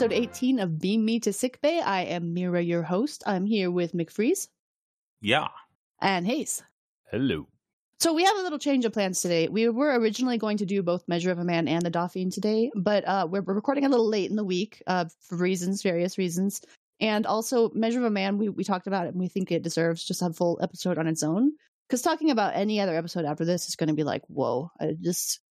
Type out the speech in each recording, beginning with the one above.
episode 18 of Beam Me to Sick Bay. I am Mira, your host. I'm here with McFreeze. Yeah. And Hayes. Hello. So we have a little change of plans today. We were originally going to do both Measure of a Man and The Dauphin today, but we're recording a little late in the week for various reasons. And also Measure of a Man, we talked about it, and we think it deserves just a full episode on its own. Because talking about any other episode after this is going to be like, whoa, disappointment.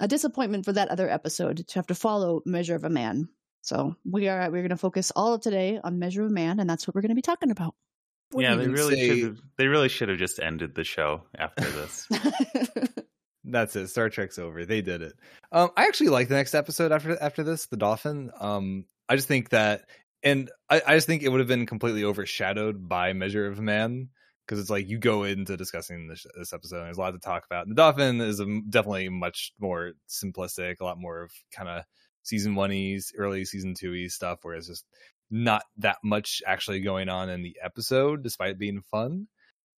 A disappointment for that other episode to have to follow Measure of a Man. So we're going to focus all of today on Measure of a Man, and that's what we're going to be talking about. Yeah, they really should have just ended the show after this. That's it. Star Trek's over. They did it. I actually like the next episode after this, The Dauphin. I just think that, and I just think it would have been completely overshadowed by Measure of a Man, because it's like you go into discussing this episode, and there's a lot to talk about. And The Dauphin is definitely much more simplistic, a lot more of kind of season 1-y, early season 2-y stuff, where it's just not that much actually going on in the episode, despite being fun.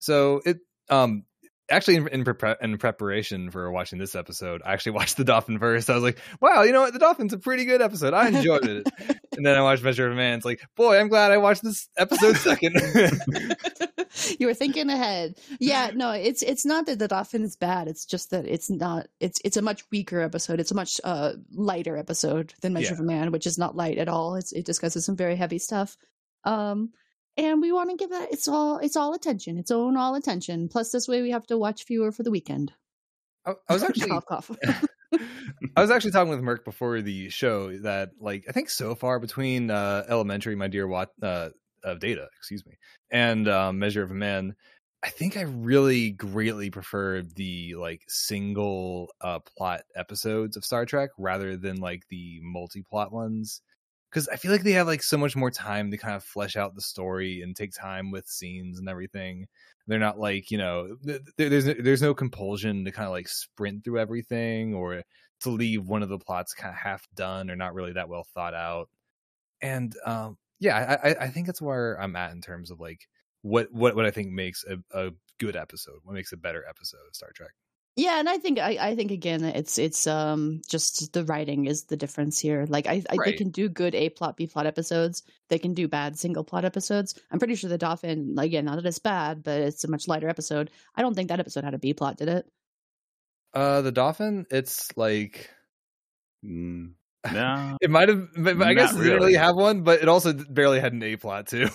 So it actually in preparation for watching this episode, I actually watched The Dauphin first. I was like, wow, you know what? The Dauphin's a pretty good episode. I enjoyed it. And then I watched Measure of a Man. It's like, boy, I'm glad I watched this episode second. You were thinking ahead. Yeah, no, it's not that The Dauphin is bad. It's just that it's a much weaker episode. It's a much lighter episode than Measure of a Man, which is not light at all. It discusses some very heavy stuff. And we want to give that it's all attention. It's own all attention. Plus, this way we have to watch fewer for the weekend. I was actually cough. I was actually talking with Merc before the show that, like, I think so far between Elementary, My Dear Watson, of Data, excuse me, and Measure of a Man, I think I really greatly preferred the like single plot episodes of Star Trek rather than like the multi-plot ones, because I feel like they have like so much more time to kind of flesh out the story and take time with scenes and everything. They're not like, you know, there's no compulsion to kind of like sprint through everything or to leave one of the plots kind of half done or not really that well thought out. And yeah, I think that's where I'm at in terms of like what I think makes a good episode, what makes a better episode of Star Trek. Yeah, and I think again, it's just the writing is the difference here. Like They can do good A plot, B plot episodes. They can do bad single plot episodes. I'm pretty sure The Dauphin, like, again, not that it's bad, but it's a much lighter episode. I don't think that episode had a B plot, did it? The Dauphin, it's like. No, it might have, but I guess it didn't really have one, but it also barely had an A plot too.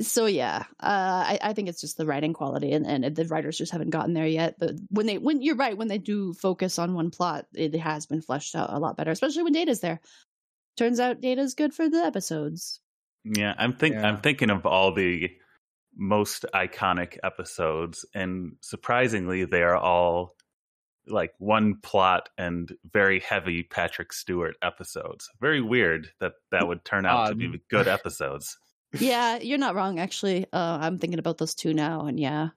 So yeah, I think it's just the writing quality, and the writers just haven't gotten there yet. But when you're right, when they do focus on one plot, it has been fleshed out a lot better, especially when Data's there. Turns out Data's good for the episodes. Yeah, I'm thinking of all the most iconic episodes, and surprisingly, they are all like one plot and very heavy Patrick Stewart episodes. Very weird that would turn out to be good episodes. Yeah, you're not wrong, actually. I'm thinking about those two now, and yeah.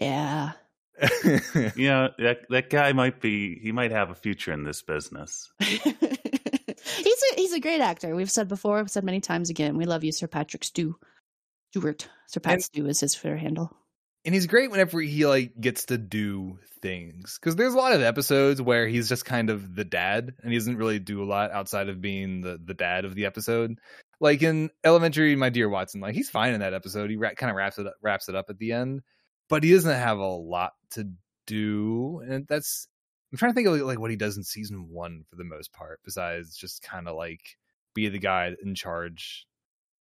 Yeah, that guy might have a future in this business. He's a great actor. We've said many times again, we love you, Sir Patrick Stewart. Sir Pat Stew is his fair handle. And he's great whenever he like gets to do things, because there's a lot of episodes where he's just kind of the dad and he doesn't really do a lot outside of being the dad of the episode. Like in Elementary, My Dear Watson, like he's fine in that episode. He kind of wraps it up at the end, but he doesn't have a lot to do. And I'm trying to think of like what he does in season 1 for the most part, besides just kind of like be the guy in charge.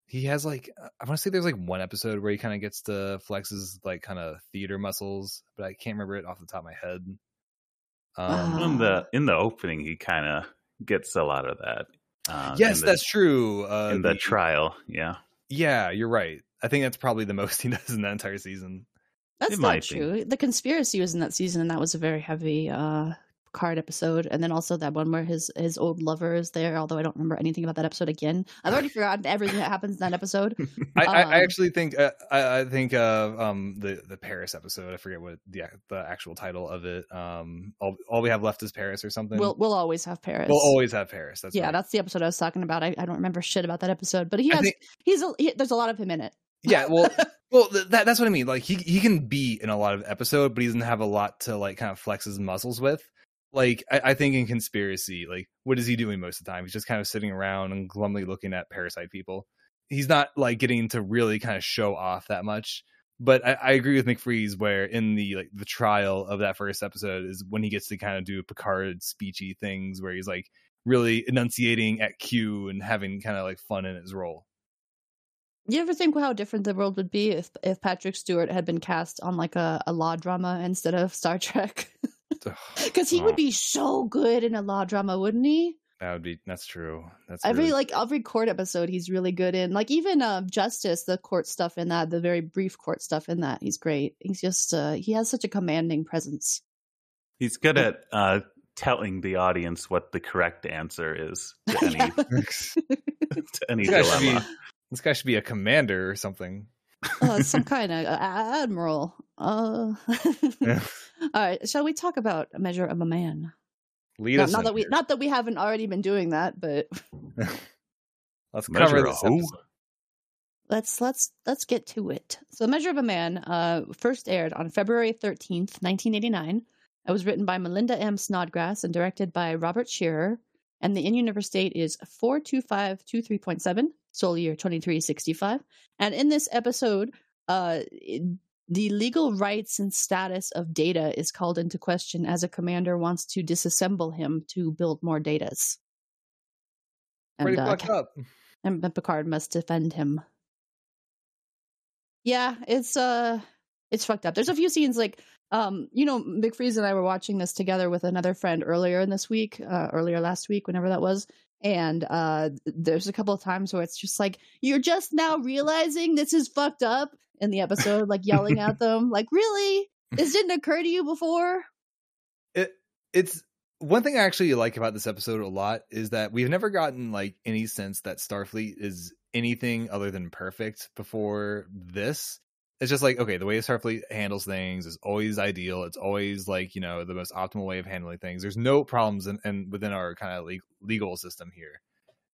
He has like, I want to say there's like one episode where he kind of gets to flex his like kind of theater muscles, but I can't remember it off the top of my head. In the opening, he kind of gets a lot of that. Yes, that's true. In the trial, yeah. Yeah, you're right. I think that's probably the most he does in that entire season. That's not true. The Conspiracy was in that season, and that was a very heavy card episode, and then also that one where his old lover is there, although I don't remember anything about that episode again. I've already forgotten everything that happens in that episode. I actually think the Paris episode, I forget what the actual title of it, all we have left is Paris or something. We'll always have Paris. That's yeah, right. That's the episode I was talking about. I don't remember shit about that episode, but there's a lot of him in it. Yeah, well, that's what I mean. Like he can be in a lot of episode, but he doesn't have a lot to like kind of flex his muscles with. like, I think in Conspiracy, like, what is he doing most of the time? He's just kind of sitting around and glumly looking at parasite people. He's not, like, getting to really kind of show off that much. But I agree with McFreeze, where in the trial of that first episode is when he gets to kind of do Picard speechy things where he's, like, really enunciating at Q and having kind of, like, fun in his role. You ever think how different the world would be if Patrick Stewart had been cast on, like, a law drama instead of Star Trek? Because he would be so good in a law drama, wouldn't he? That's true. That's every court episode he's really good in. Like, even Justice, the court stuff in that, the very brief court stuff in that, he's great. He's just he has such a commanding presence. He's good at telling the audience what the correct answer is to any to any dilemma. This guy should be a commander or something. Some kind of admiral. Yeah. All right. Shall we talk about A Measure of a Man? Not that we haven't already been doing that, but let's cover this episode. Let's get to it. So, The Measure of a Man first aired on February 13th, 1989. It was written by Melinda M. Snodgrass and directed by Robert Shearer. And the in-universe date is 42523.7. Solar year 2365. And in this episode, the legal rights and status of Data is called into question as a commander wants to disassemble him to build more Datas. And, up. And Picard must defend him. Yeah, it's fucked up. There's a few scenes like, McFreeze and I were watching this together with another friend earlier last week, whenever that was. And there's a couple of times where it's just like, you're just now realizing this is fucked up in the episode, like yelling at them, like, really? This didn't occur to you before? It's one thing I actually like about this episode a lot is that we've never gotten like any sense that Starfleet is anything other than perfect before this. It's just like, okay, the way Starfleet handles things is always ideal. It's always like, you know, the most optimal way of handling things. There's no problems in within our kind of legal system here.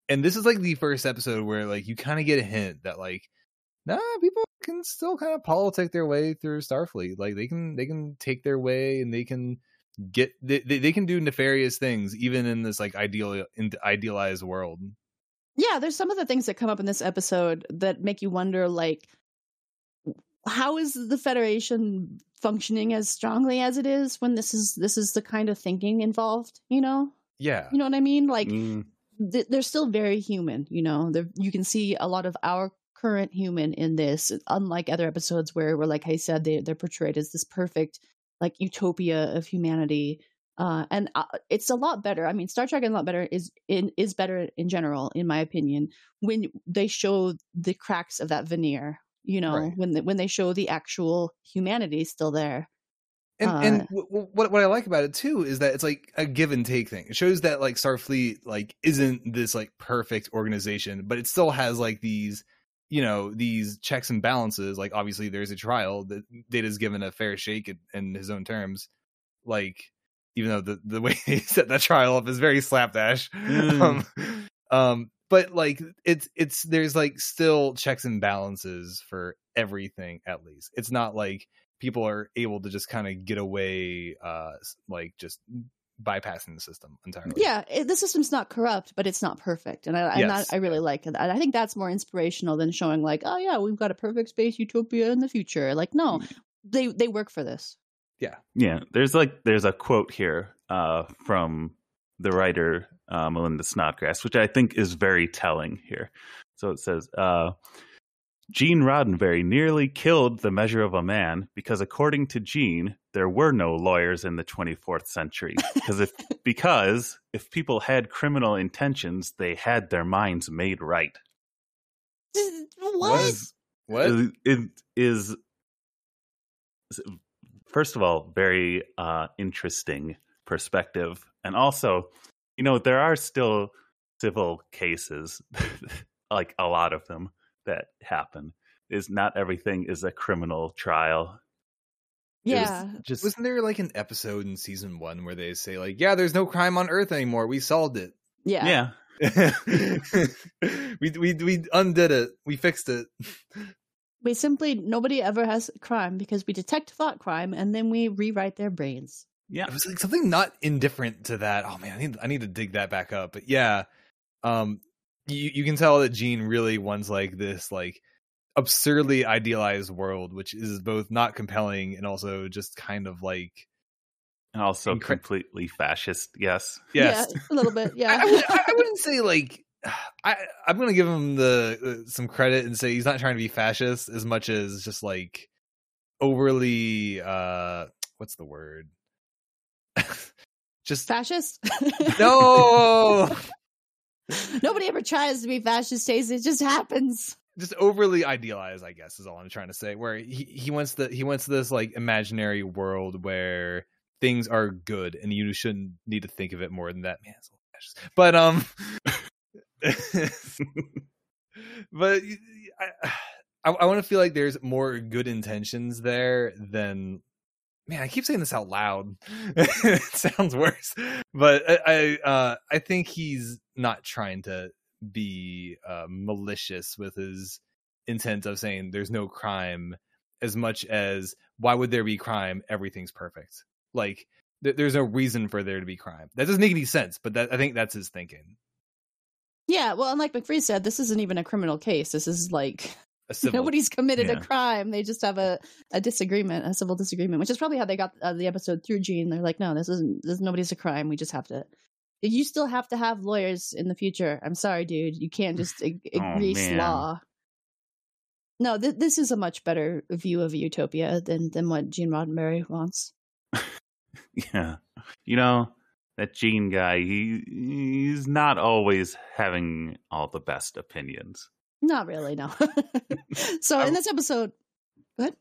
And this is like the first episode where like you kind of get a hint that like, nah, people can still kind of politic their way through Starfleet. Like they can take their way and they can get they can do nefarious things even in this like idealized world. Yeah, there's some of the things that come up in this episode that make you wonder like, how is the Federation functioning as strongly as it is when this is the kind of thinking involved, you know? Yeah. You know what I mean? Like, they're still very human, you know? You can see a lot of our current human in this, unlike other episodes where we're like I said, they're portrayed as this perfect, like, utopia of humanity. And it's a lot better. I mean, Star Trek is better in general, in my opinion, when they show the cracks of that veneer. You know, right. when they show the actual humanity still there. And what I like about it too is that it's like a give and take thing. It shows that like Starfleet like isn't this like perfect organization, but it still has like these, you know, these checks and balances. Like obviously there's a trial that Data's given a fair shake in his own terms. Like even though the way he set that trial up is very slapdash. But like there's like still checks and balances for everything. At least it's not like people are able to just kind of get away, like just bypassing the system entirely. Yeah, the system's not corrupt, but it's not perfect, and I really like it. I think that's more inspirational than showing like, oh yeah, we've got a perfect space utopia in the future. Like, no, they work for this. Yeah. There's a quote here from the writer. Melinda Snodgrass, which I think is very telling here. So it says, Gene Roddenberry nearly killed The Measure of a Man because, according to Gene, there were no lawyers in the 24th century. Because if people had criminal intentions, they had their minds made right. What? It is, first of all, very interesting perspective. And also, you know, there are still civil cases, like a lot of them that happen. Is not everything is a criminal trial. Yeah. Wasn't there like an episode in season 1 where they say like, yeah, there's no crime on Earth anymore. We solved it. Yeah. We undid it. We fixed it. We nobody ever has crime because we detect thought crime and then we rewrite their brains. Yeah. It was like something not indifferent to that. Oh man, I need to dig that back up. But yeah, you can tell that Gene really wants like this like absurdly idealized world, which is both not compelling and also just kind of like, and also completely fascist. Yes. Yeah, a little bit. Yeah. I wouldn't say like, I'm going to give him some credit and say he's not trying to be fascist as much as just like overly, what's the word? Just fascist? No. Nobody ever tries to be fascist, Stacey. It just happens. Just overly idealized, I guess, is all I'm trying to say. Where he wants this like imaginary world where things are good, and you shouldn't need to think of it more than that. Man, it's a little fascist. But I want to feel like there's more good intentions there than. Man, I keep saying this out loud. It sounds worse, but I think he's not trying to be malicious with his intent of saying there's no crime as much as why would there be crime? Everything's perfect. Like there's no reason for there to be crime. That doesn't make any sense, but I think that's his thinking. Yeah, well, and like McFreeze said, this isn't even a criminal case. This is like... Nobody's committed a crime. They just have a disagreement, a civil disagreement, which is probably how they got the episode through Gene. They're like, no, this nobody's a crime. We just have to. You still have to have lawyers in the future. I'm sorry, dude. You can't just erase law. No, this is a much better view of utopia than what Gene Roddenberry wants. Yeah. You know, that Gene guy, he's not always having all the best opinions. Not really, no. So in this episode, what?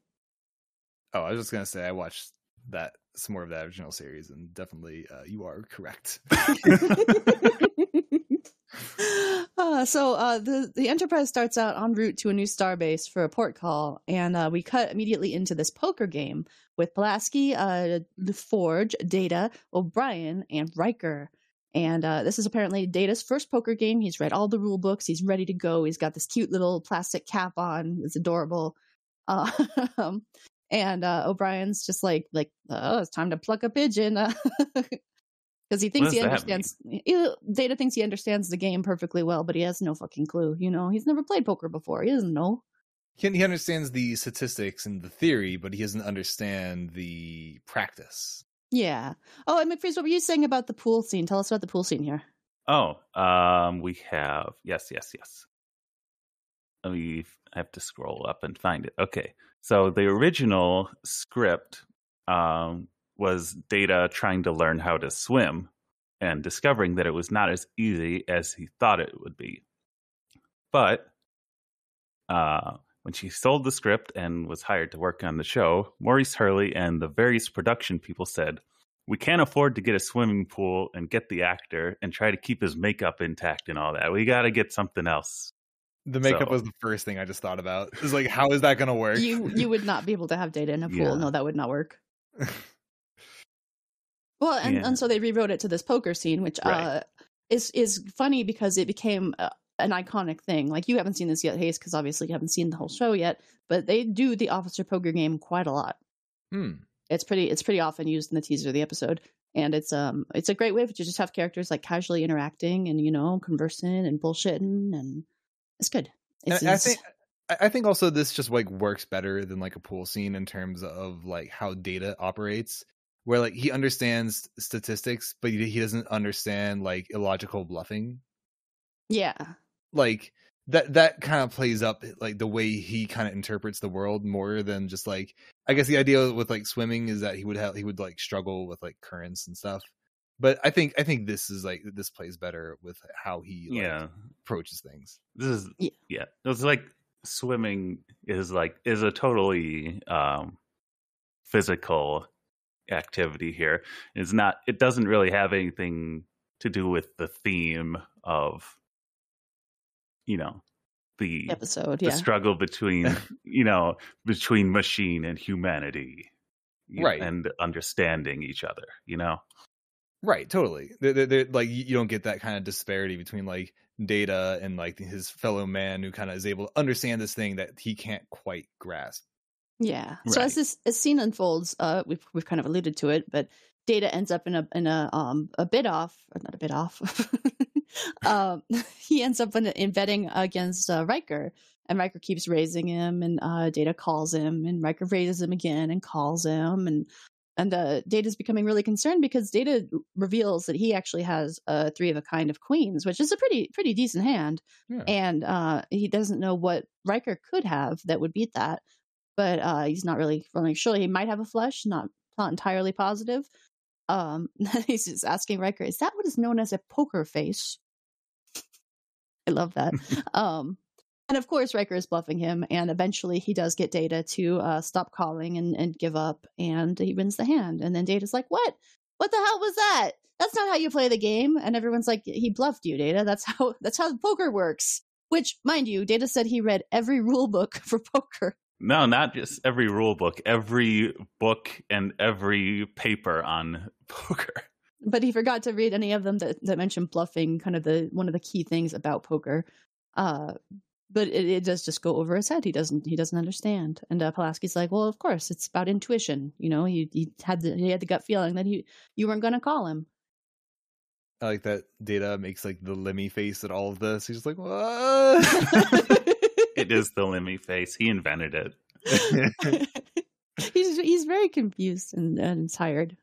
Oh, I was just gonna say I watched that some more of that original series, and definitely you are correct. The Enterprise starts out en route to a new starbase for a port call, and we cut immediately into this poker game with Pulaski, LaForge, Data, O'Brien, and Riker. And this is apparently Data's first poker game. He's read all the rule books. He's ready to go. He's got this cute little plastic cap on. It's adorable. And O'Brien's just like, oh, it's time to pluck a pigeon. Because he thinks he understands. Data thinks he understands the game perfectly well, but he has no fucking clue. You know, he's never played poker before. He doesn't know. He understands the statistics and the theory, but he doesn't understand the practice. Yeah. Oh, and McFreeze, what were you saying about the pool scene? Tell us about the pool scene here. Oh, we have... Yes. I have to scroll up and find it. Okay. So the original script was Data trying to learn how to swim and discovering that it was not as easy as he thought it would be. But when she sold the script and was hired to work on the show, Maurice Hurley and the various production people said, we can't afford to get a swimming pool and get the actor and try to keep his makeup intact and all that. We got to get something else. The makeup was the first thing I just thought about. It was like, how is that going to work? You would not be able to have Data in a pool. Yeah. No, that would not work. Well, and so they rewrote it to this poker scene, which is funny because it became... an iconic thing. Like, you haven't seen this yet, Hayes, because obviously you haven't seen the whole show yet, but they do the officer poker game quite a lot. It's pretty often used in the teaser of the episode, and it's a great way to just have characters like casually interacting and, you know, conversing and bullshitting, and it's good. I think also this just like works better than like a pool scene in terms of like how Data operates, where like he understands statistics but he doesn't understand like illogical bluffing. Yeah. Like that kind of plays up like the way he kind of interprets the world more than just like, I guess the idea with like swimming is that he would like struggle with like currents and stuff. But I think this is like, this plays better with how he approaches things. It's like swimming is a totally physical activity here. It doesn't really have anything to do with the theme of, you know, the episode, the struggle between, you know, between machine and humanity, and understanding each other, you know, right? Totally. They're like, you don't get that kind of disparity between like Data and like his fellow man who kind of is able to understand this thing that he can't quite grasp. Yeah. So as this scene unfolds, we've kind of alluded to it, but Data ends up in a bid off, or not a bid off. He ends up in betting against Riker, and Riker keeps raising him, and Data calls him, and Riker raises him again and calls him, and Data's becoming really concerned because Data reveals that he actually has a 3 of a kind of queens, which is a pretty decent hand, yeah. And he doesn't know what Riker could have that would beat that, but he's not really sure. He might have a flush, not entirely positive. He's just asking Riker, is that what is known as a poker face? I love that. And of course, Riker is bluffing him, and eventually he does get Data to stop calling and give up, and he wins the hand. And then Data's like, what? What the hell was that? That's not how you play the game. And everyone's like, he bluffed you, Data. That's how poker works. Which, mind you, Data said he read every rule book for poker. No, not just every rule book, every book and every paper on poker. But he forgot to read any of them that mention bluffing, kind of one of the key things about poker. But it does just go over his head. He doesn't understand. And Pulaski's like, well, of course, it's about intuition. You know, he had the gut feeling that you weren't going to call him. I like that Data makes like the Lemmy face at all of this. He's just like, what? It is the Lemmy face. He invented it. he's very confused and tired.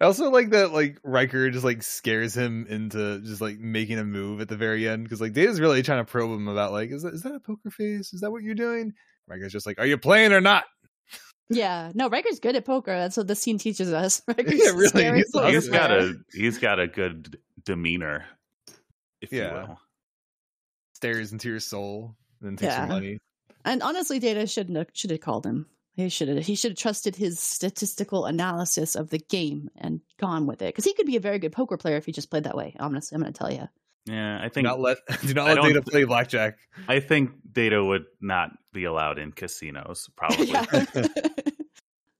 I also like that Riker just scares him into just making a move at the very end, because Data's really trying to probe him about is that a poker face? Is that what you're doing? Riker's just like, are you playing or not? Yeah, no, Riker's good at poker. That's what the scene teaches us. Riker's yeah, really. He's got a good demeanor, if yeah. you will. Stares into your soul and takes your money. And honestly, Data should have called him. He should have trusted his statistical analysis of the game and gone with it, because he could be a very good poker player if he just played that way. Honestly, I'm going to tell you. Yeah, I think do not let Data play blackjack. I think Data would not be allowed in casinos, probably.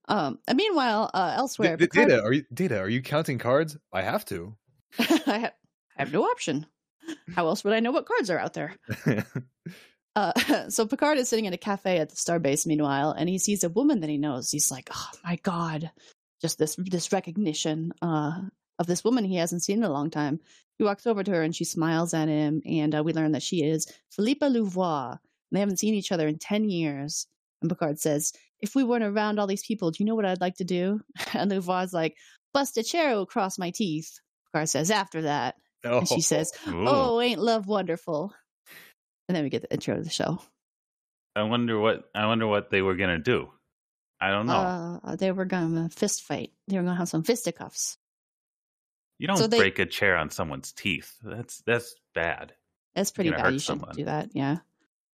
And meanwhile, elsewhere, Data, are you counting cards? I have to. I have no option. How else would I know what cards are out there? So Picard is sitting in a cafe at the Starbase, meanwhile, and he sees a woman that he knows. He's like, oh, my God, just this recognition of this woman he hasn't seen in a long time. He walks over to her, and she smiles at him, and we learn that she is Philippa Louvois. They haven't seen each other in 10 years. And Picard says, if we weren't around all these people, do you know what I'd like to do? And Louvois' like, bust a chair across my teeth. Picard says, after that. And she says, oh, ain't love wonderful? And then we get the intro to the show. I wonder what they were going to do. I don't know. They were going to fist fight. They were going to have some fisticuffs. You don't break a chair on someone's teeth. That's bad. That's pretty bad. You shouldn't do that. Yeah.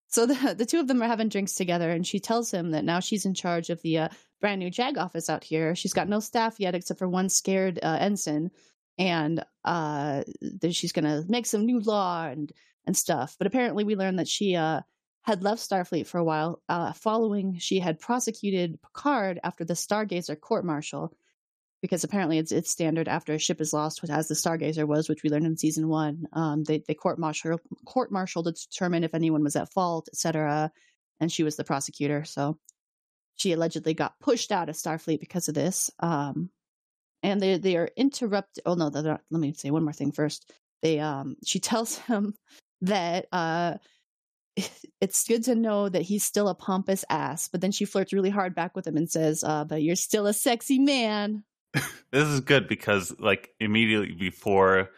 So the two of them are having drinks together, and she tells him that now she's in charge of the brand new JAG office out here. She's got no staff yet except for one scared ensign. And she's gonna make some new law and stuff. But apparently we learned that she had left Starfleet for a while, following she had prosecuted Picard after the Stargazer court-martial, because apparently it's standard after a ship is lost, as the Stargazer was, which we learned in season 1. They court-martial to determine if anyone was at fault, etc. And she was the prosecutor, so she allegedly got pushed out of Starfleet because of this. And they are interrupted. Oh, no, let me say one more thing first. She tells him that it's good to know that he's still a pompous ass. But then she flirts really hard back with him and says, but you're still a sexy man. This is good because, immediately before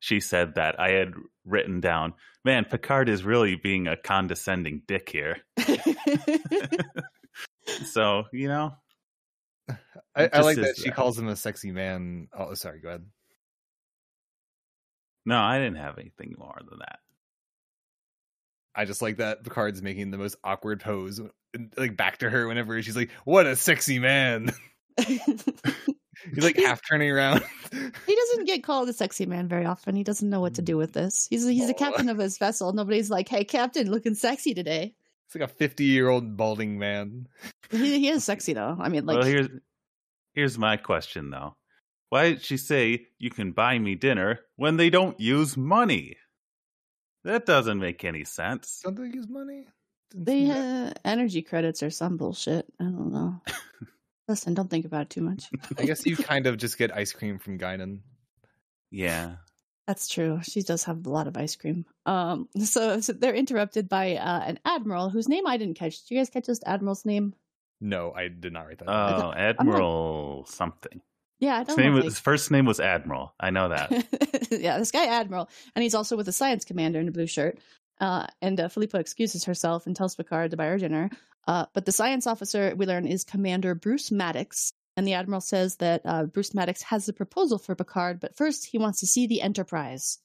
she said that, I had written down, man, Picard is really being a condescending dick here. So, you know. I like that she calls him a sexy man. Oh, sorry, go ahead. No, I didn't have anything more than that. I just like that Picard's making the most awkward pose, back to her whenever she's like, what a sexy man. He's half turning around. He doesn't get called a sexy man very often. He doesn't know what to do with this. He's the captain of his vessel. Nobody's like, hey, captain, looking sexy today. It's like a 50-year-old balding man. He is sexy, though. I mean, well, here's my question, though. Why did she say, you can buy me dinner, when they don't use money? That doesn't make any sense. Don't they use money? They energy credits or some bullshit. I don't know. Listen, don't think about it too much. I guess you kind of just get ice cream from Guinan. Yeah. That's true. She does have a lot of ice cream. So they're interrupted by an admiral whose name I didn't catch. Did you guys catch this admiral's name? No, I did not write that. Oh, Admiral like, something. Yeah, I don't know. His first name was Admiral. I know that. Yeah, this guy Admiral. And he's also with a science commander in a blue shirt. And Philippa excuses herself and tells Picard to buy her dinner. But the science officer, we learn, is Commander Bruce Maddox. And the Admiral says that Bruce Maddox has a proposal for Picard, but first he wants to see the Enterprise.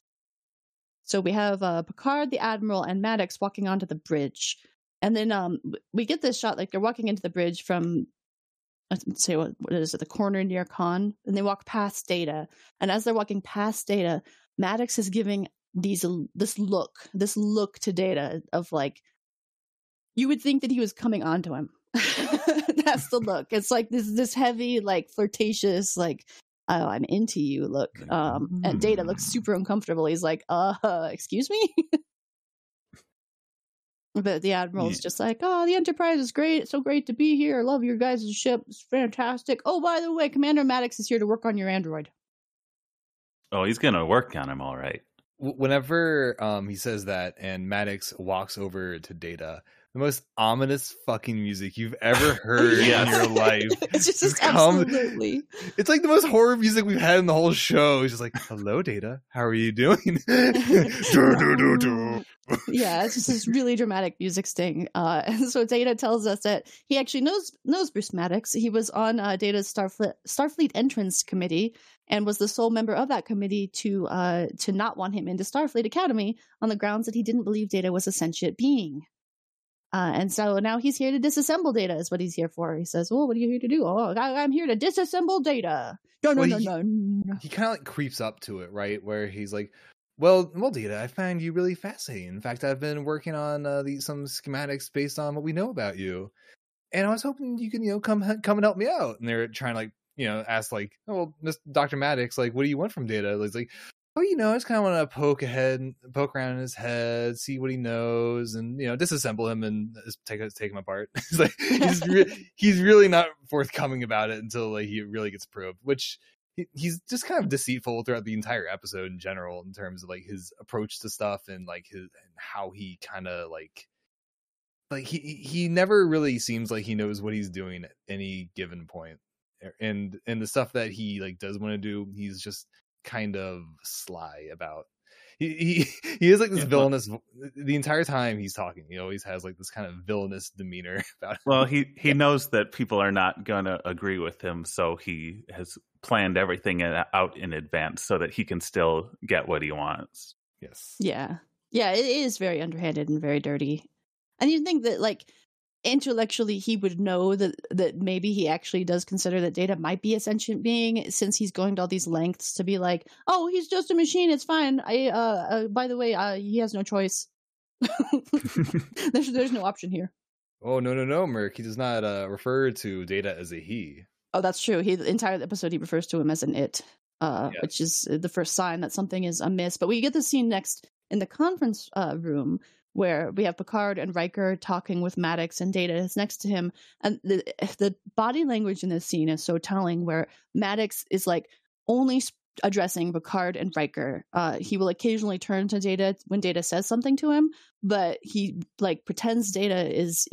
So we have Picard, the Admiral, and Maddox walking onto the bridge. And then we get this shot, like they're walking into the bridge from, let's say, what is it, the corner near Khan? And they walk past Data. And as they're walking past Data, Maddox is giving this look to Data of like, you would think that he was coming onto him. That's the look. It's like this heavy, like flirtatious, like, oh, I'm into you look. And Data looks super uncomfortable. He's like, excuse me? But the Admiral's just like, oh, the Enterprise is great. It's so great to be here. I love your guys' ship. It's fantastic. Oh, by the way, Commander Maddox is here to work on your android. Oh, he's going to work on him, all right. Whenever he says that and Maddox walks over to Data, the most ominous fucking music you've ever heard in your life. It's just absolutely. It's like the most horror music we've had in the whole show. It's just like, hello, Data. How are you doing? Yeah, it's just this really dramatic music sting. And so Data tells us that he actually knows Bruce Maddox. He was on Data's Starfleet Entrance Committee and was the sole member of that committee to not want him into Starfleet Academy on the grounds that he didn't believe Data was a sentient being. And so now he's here to disassemble Data is what he's here for. He says, well, what are you here to do? Oh, I'm here to disassemble Data. No. He kind of like creeps up to it, right? Where he's like, well, Data, I find you really fascinating. In fact, I've been working on some schematics based on what we know about you. And I was hoping you could, come and help me out. And they're trying to like, ask like, oh, well, Dr. Maddox, like, what do you want from Data? It's like, oh, I just kind of want to poke around in his head, see what he knows, and disassemble him and take him apart. It's like he's really not forthcoming about it until like he really gets probed, which he's just kind of deceitful throughout the entire episode in general in terms of like his approach to stuff and like how he kind of like he never really seems like he knows what he's doing at any given point, and the stuff that he like does want to do, he's just kind of sly about. He is like this villainous the entire time he's talking. He always has like this kind of villainous demeanor about him. Well, he knows that people are not gonna agree with him, so he has planned everything out in advance so that he can still get what he wants. Yes. Yeah, it is very underhanded and very dirty. And you think that like intellectually he would know that maybe he actually does consider that Data might be a sentient being, since he's going to all these lengths to be like, oh, he's just a machine, it's fine. By the way, he has no choice. there's no option here. Oh, no, Merc, he does not refer to Data as a he. Oh, that's true. The entire episode he refers to him as an it, which is the first sign that something is amiss. But we get the scene next in the conference room where we have Picard and Riker talking with Maddox, and Data is next to him. And the body language in this scene is so telling, where Maddox is like only addressing Picard and Riker. He will occasionally turn to Data when Data says something to him, but he like pretends Data is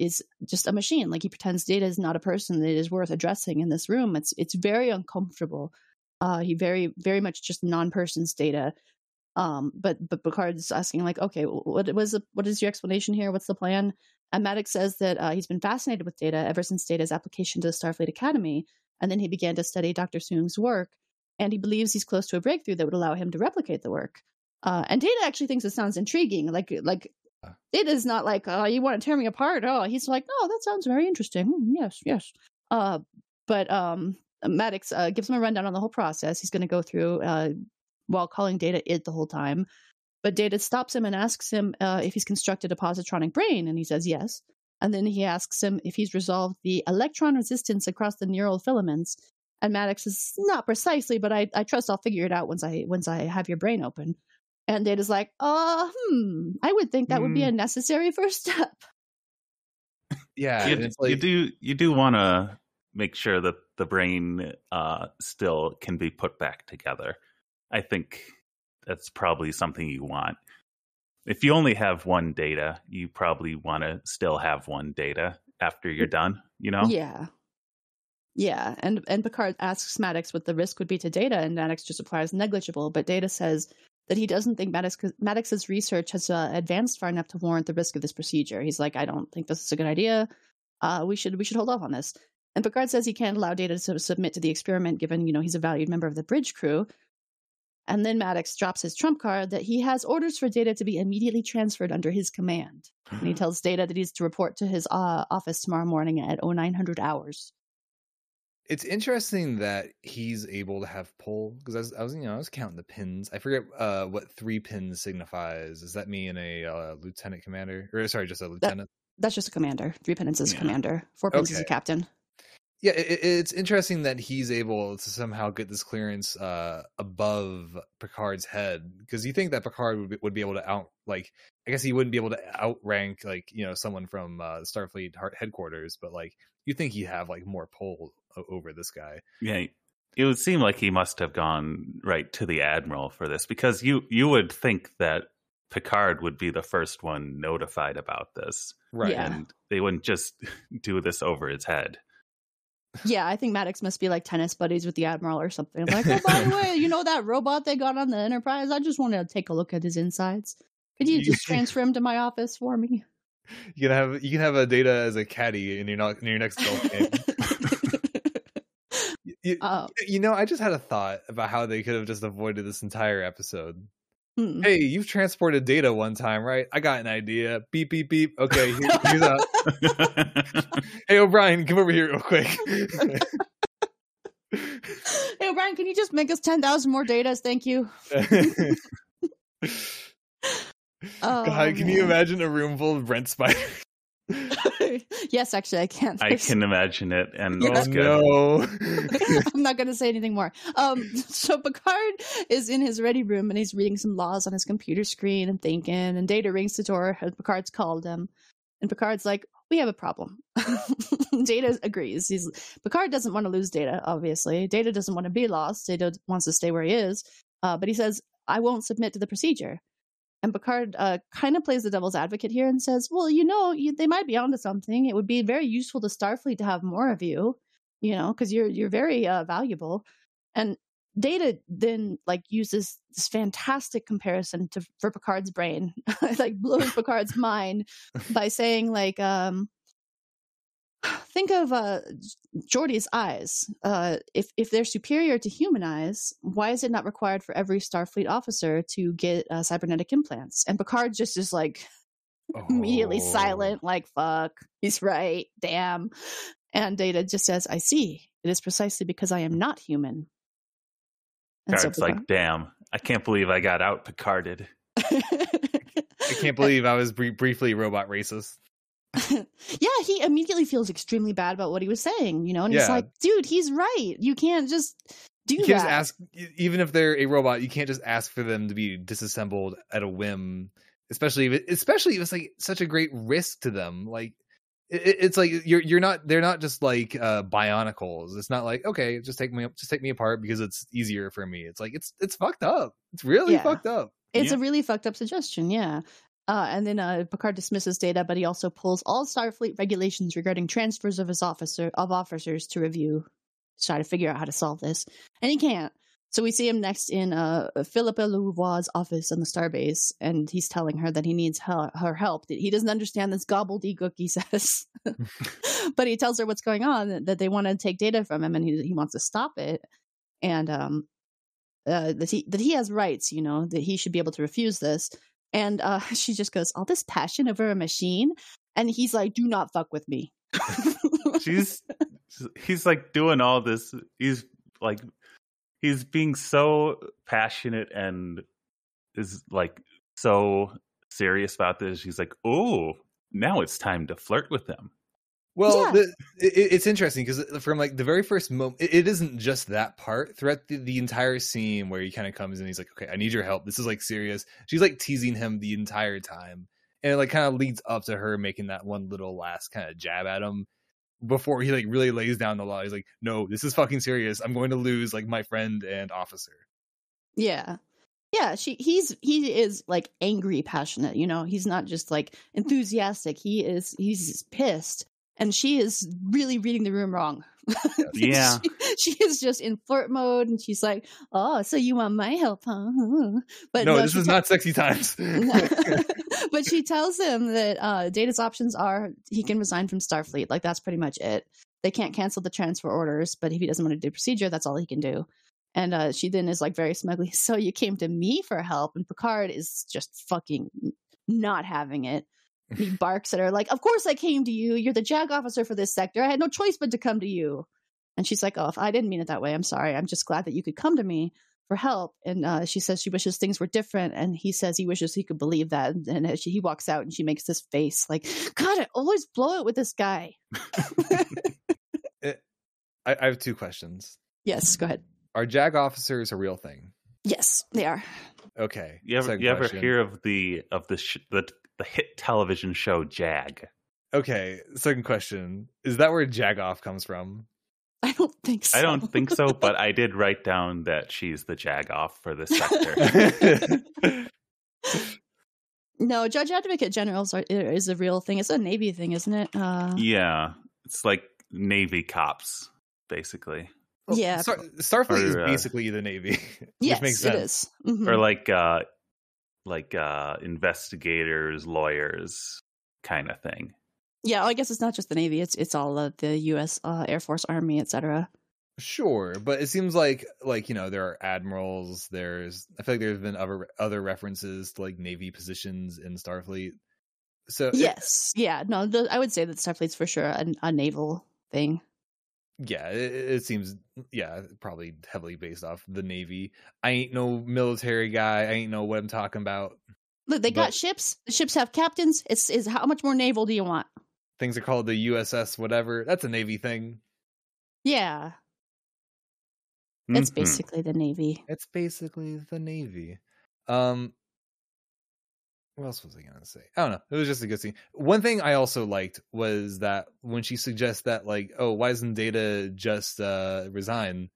just a machine. Like he pretends Data is not a person that is worth addressing in this room. It's very uncomfortable. He very, very much just non-persons Data. But Picard's asking like, okay, what is your explanation here? What's the plan? And Maddox says that he's been fascinated with Data ever since Data's application to the Starfleet Academy, and then he began to study Dr. Soong's work, and he believes he's close to a breakthrough that would allow him to replicate the work. And Data actually thinks it sounds intriguing. Like Data's not like, oh, you want to tear me apart? Oh, he's like, no, that sounds very interesting. Yes. But Maddox gives him a rundown on the whole process he's going to go through. While calling Data it the whole time. But Data stops him and asks him if he's constructed a positronic brain, and he says yes. And then he asks him if he's resolved the electron resistance across the neural filaments. And Maddox says, not precisely, but I trust I'll figure it out once I have your brain open. And Data's like, I would think that would be a necessary first step. Yeah. You do want to make sure that the brain still can be put back together. I think that's probably something you want. If you only have one data, you probably want to still have one data after you're done, you know? Yeah. Yeah. And Picard asks Maddox what the risk would be to Data, and Maddox just replies negligible. But Data says that he doesn't think Maddox's research has advanced far enough to warrant the risk of this procedure. He's like, I don't think this is a good idea. We should hold off on this. And Picard says he can't allow Data to sort of submit to the experiment, given, you know, he's a valued member of the bridge crew. And then Maddox drops his trump card that he has orders for Data to be immediately transferred under his command. And he tells Data that he's to report to his office tomorrow morning at 0900 hours. It's interesting that he's able to have pull, because I was counting the pins. I forget what 3 pins signifies. Does that mean a lieutenant commander? Or sorry, just a lieutenant? That's just a commander. 3 pins is a commander. 4 pins is a captain. Yeah, it's interesting that he's able to somehow get this clearance above Picard's head, because you think that Picard would be able to out, like, I guess he wouldn't be able to outrank, like, you know, someone from Starfleet headquarters, but like you think he'd have like more pull over this guy. Yeah, it would seem like he must have gone right to the admiral for this, because you would think that Picard would be the first one notified about this, right? Yeah. And they wouldn't just do this over his head. Yeah, I think Maddox must be like tennis buddies with the admiral or something. I'm like, oh, by the way, you know that robot they got on the Enterprise? I just wanted to take a look at his insides. Could you just transfer him to my office for me? You can have a Data as a caddy in your next golf game. You know, I just had a thought about how they could have just avoided this entire episode. Mm. Hey, you've transported Data one time, right? I got an idea. Beep, beep, beep. Okay, he's up. Hey, O'Brien, come over here real quick. Hey, O'Brien, can you just make us 10,000 more datas? Thank you. God, can you imagine a room full of Brent spiders? Yes, actually, I can. There's... I can imagine it, and yeah. Oh, no. I'm not going to say anything more. So Picard is in his ready room, and he's reading some laws on his computer screen and thinking. And Data rings the door, and Picard's called him, and Picard's like, "We have a problem." Data agrees. Picard doesn't want to lose Data, obviously. Data doesn't want to be lost. Data wants to stay where he is, but he says, "I won't submit to the procedure." And Picard kind of plays the devil's advocate here and says, well, you know, they might be onto something. It would be very useful to Starfleet to have more of you, you know, because you're very valuable. And Data then, like, uses this fantastic comparison for Picard's brain, like blowing Picard's mind by saying, like, think of Geordi's eyes. If they're superior to human eyes, why is it not required for every Starfleet officer to get cybernetic implants? And Picard just is like immediately silent, like, fuck, he's right, damn. And Data just says, I see. It is precisely because I am not human. Picard's like, damn, I can't believe I got out Picarded. I can't believe I was briefly robot racist. Yeah, he immediately feels extremely bad about what he was saying, you know, and he's like, dude, he's right. You can't just do that. You can't just ask, even if they're a robot, you can't just ask for them to be disassembled at a whim, especially if it's like such a great risk to them. Like, it's like they're not just like bionicles. It's not like, okay, just take me apart because it's easier for me. It's like, it's fucked up. It's really fucked up. It's a really fucked up suggestion. Yeah. And then Picard dismisses Data, but he also pulls all Starfleet regulations regarding transfers of officers to review, to try to figure out how to solve this. And he can't. So we see him next in Philippa Louvois' office on the Starbase, and he's telling her that he needs her help. He doesn't understand this gobbledygook, he says. But he tells her what's going on, that they want to take Data from him, and he wants to stop it. And that he has rights, you know, that he should be able to refuse this. And she just goes, all this passion over a machine. And he's like, do not fuck with me. He's like doing all this. He's like, he's being so passionate and is like so serious about this. She's like, oh, now it's time to flirt with him. Well, it's interesting because from like the very first moment, it isn't just that part. Throughout the entire scene where he kind of comes in, he's like, okay, I need your help. This is like serious. She's like teasing him the entire time. And it like kind of leads up to her making that one little last kind of jab at him. before he like really lays down the law. He's like, no, this is fucking serious. I'm going to lose like my friend and officer. Yeah. Yeah, he is like angry, passionate, you know, he's not just like enthusiastic. He's pissed. And she is really reading the room wrong. Yeah. she is just in flirt mode, and she's like, oh, so you want my help, huh? But no, this is not sexy times. But she tells him that Data's options are he can resign from Starfleet. Like, that's pretty much it. They can't cancel the transfer orders, but if he doesn't want to do procedure, that's all he can do. And she then is like very smugly, so you came to me for help? And Picard is just fucking not having it. He barks at her like, of course I came to you. You're the JAG officer for this sector. I had no choice but to come to you. And she's like, oh, I didn't mean it that way. I'm sorry. I'm just glad that you could come to me for help. And she says she wishes things were different. And he says he wishes he could believe that. And he walks out, and she makes this face like, God, I always blow it with this guy. I have two questions. Yes, go ahead. Are JAG officers a real thing? Yes, they are. Okay. You ever hear of the hit television show JAG? Okay, second question. Is that where Jagoff comes from? I don't think so. I don't think so, but I did write down that she's the Jagoff for this sector. No, Judge Advocate Generals is a real thing. It's a Navy thing, isn't it? Yeah, it's like Navy cops, basically. Well, yeah. Starfleet is basically the Navy, yes, which makes sense. It is. Mm-hmm. Or like investigators, lawyers kind of thing. Yeah, well, I guess it's not just the Navy, it's all of the US Air Force, Army, etc. Sure, but it seems like you know, there are admirals, I feel like there's been other references to like Navy positions in Starfleet. So yes, I would say that Starfleet's for sure a naval thing. Yeah, it seems, yeah, probably heavily based off the Navy. I ain't no military guy. I ain't know what I'm talking about. Look, they got ships. The ships have captains. It's how much more naval do you want? Things are called the USS whatever. That's a Navy thing. Yeah. Mm-hmm. It's basically the Navy. What else was I going to say? I don't know. It was just a good scene. One thing I also liked was that when she suggests that, like, oh, why doesn't Data just resign?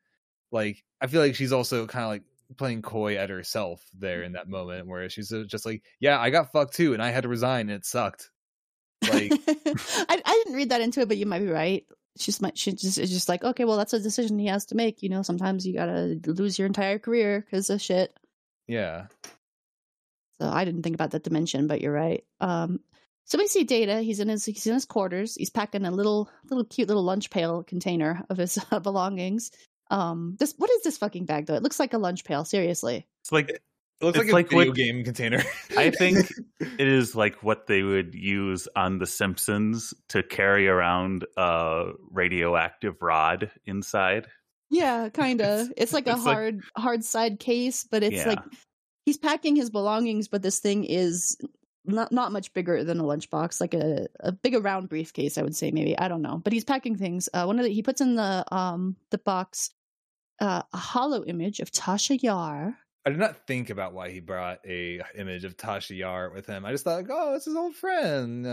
Like, I feel like she's also kind of, like, playing coy at herself there in that moment where she's just like, yeah, I got fucked too, and I had to resign, and it sucked. Like, I didn't read that into it, but you might be right. She's just like, okay, well, that's a decision he has to make. You know, sometimes you got to lose your entire career because of shit. Yeah. So I didn't think about that dimension, but you're right. So we see Data. He's in his quarters. He's packing a little cute little lunch pail container of his belongings. What is this fucking bag though? It looks like a lunch pail. Seriously, it looks like a video game container. I think it is like what they would use on The Simpsons to carry around a radioactive rod inside. Yeah, kind of. It's like it's a hard side case, but it's like. He's packing his belongings, but this thing is not much bigger than a lunchbox, like a bigger round briefcase, I would say, maybe. I don't know. But he's packing things. He puts in the box a hollow image of Tasha Yar. I did not think about why he brought a image of Tasha Yar with him. I just thought, like, oh, it's his old friend.